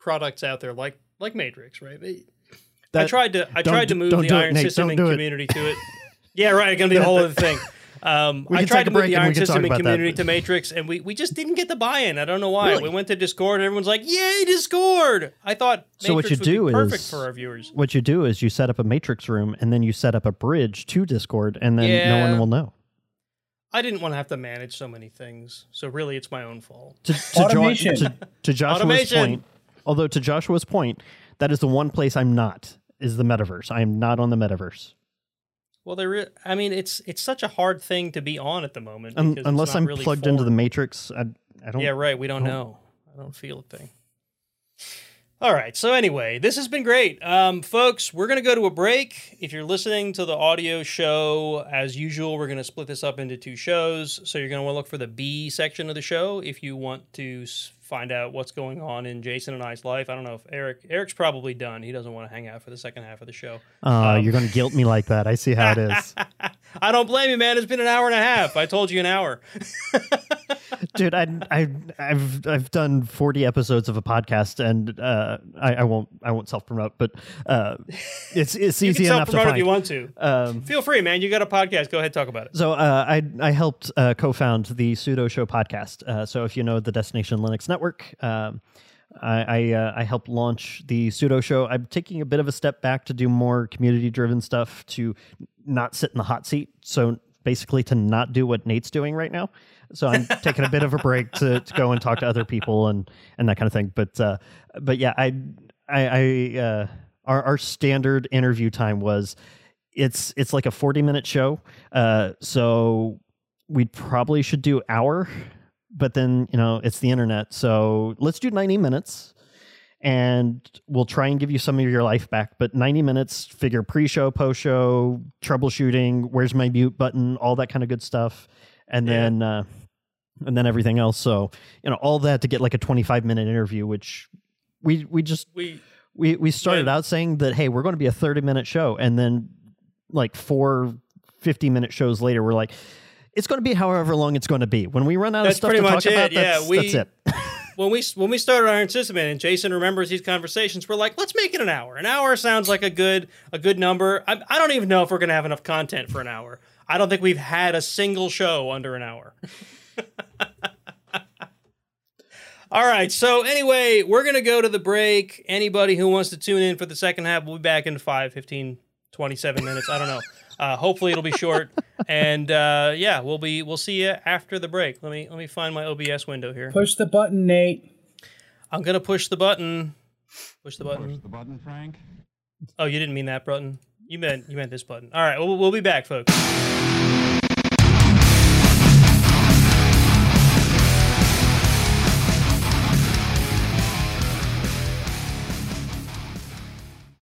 products out there like Matrix, right? I tried to move the Iron Sysadmin community to it. Yeah, right. It's gonna be the whole other thing. I tried to move the Iron Sysadmin community to Matrix, and we just didn't get the buy-in. I don't know why. Really? We went to Discord, and everyone's like, "Yay, Discord!" I thought Matrix would be perfect for our viewers. What you do is you set up a Matrix room, and then you set up a bridge to Discord, and then no one will know. I didn't want to have to manage so many things, so really, it's my own fault. To Joshua's point, although to Joshua's point, that is the one place I'm not is the metaverse. I am not on the metaverse. Well, I mean, it's such a hard thing to be on at the moment. Unless I'm really plugged into the Matrix, I don't. Yeah, right. We don't know. I don't feel a thing. All right. So anyway, this has been great, folks. We're gonna go to a break. If you're listening to the audio show, as usual, we're gonna split this up into two shows. So you're gonna want to look for the B section of the show if you want to find out what's going on in Jason and I's life. I don't know if Eric's probably done. He doesn't want to hang out for the second half of the show. You're going to guilt me like that. I see how it is. I don't blame you, man. It's been an hour and a half. I told you an hour. Dude, I've done 40 episodes of a podcast, and I won't self-promote, but it's easy enough to find. You can self-promote if you want to. Feel free, man. You got a podcast. Go ahead, talk about it. So I helped co-found the Pseudo Show podcast. So if you know the Destination Linux Network, I helped launch the Pseudo Show. I'm taking a bit of a step back to do more community-driven stuff, to not sit in the hot seat. So basically to not do what Nate's doing right now. So I'm taking a bit of a break to go and talk to other people and that kind of thing. But yeah, our standard interview time was it's like a 40-minute show. So we probably should do hour. But then, you know, it's the internet. So let's do 90 minutes and we'll try and give you some of your life back. But 90 minutes, figure pre-show, post-show, troubleshooting, where's my mute button, all that kind of good stuff. And then and then everything else. So, you know, all that to get like a 25-minute interview, which we started out saying that, hey, we're going to be a 30-minute show. And then like 4 50-minute shows later, we're like, it's going to be however long it's going to be. When we run out of stuff to talk about, that's it. when we started Iron Sysadmin, and Jason remembers these conversations, we're like, let's make it an hour. An hour sounds like a good number. I don't even know if we're going to have enough content for an hour. I don't think we've had a single show under an hour. All right, so anyway, we're going to go to the break. Anybody who wants to tune in for the second half, we'll be back in 5, 15, 27 minutes. I don't know. Hopefully it'll be short, and yeah, we'll see you after the break. Let me find my OBS window here. Push the button, Nate. I'm gonna push the button. Push the button. Push the button, Frank. Oh, you didn't mean that button. You meant this button. All right, we'll be back, folks.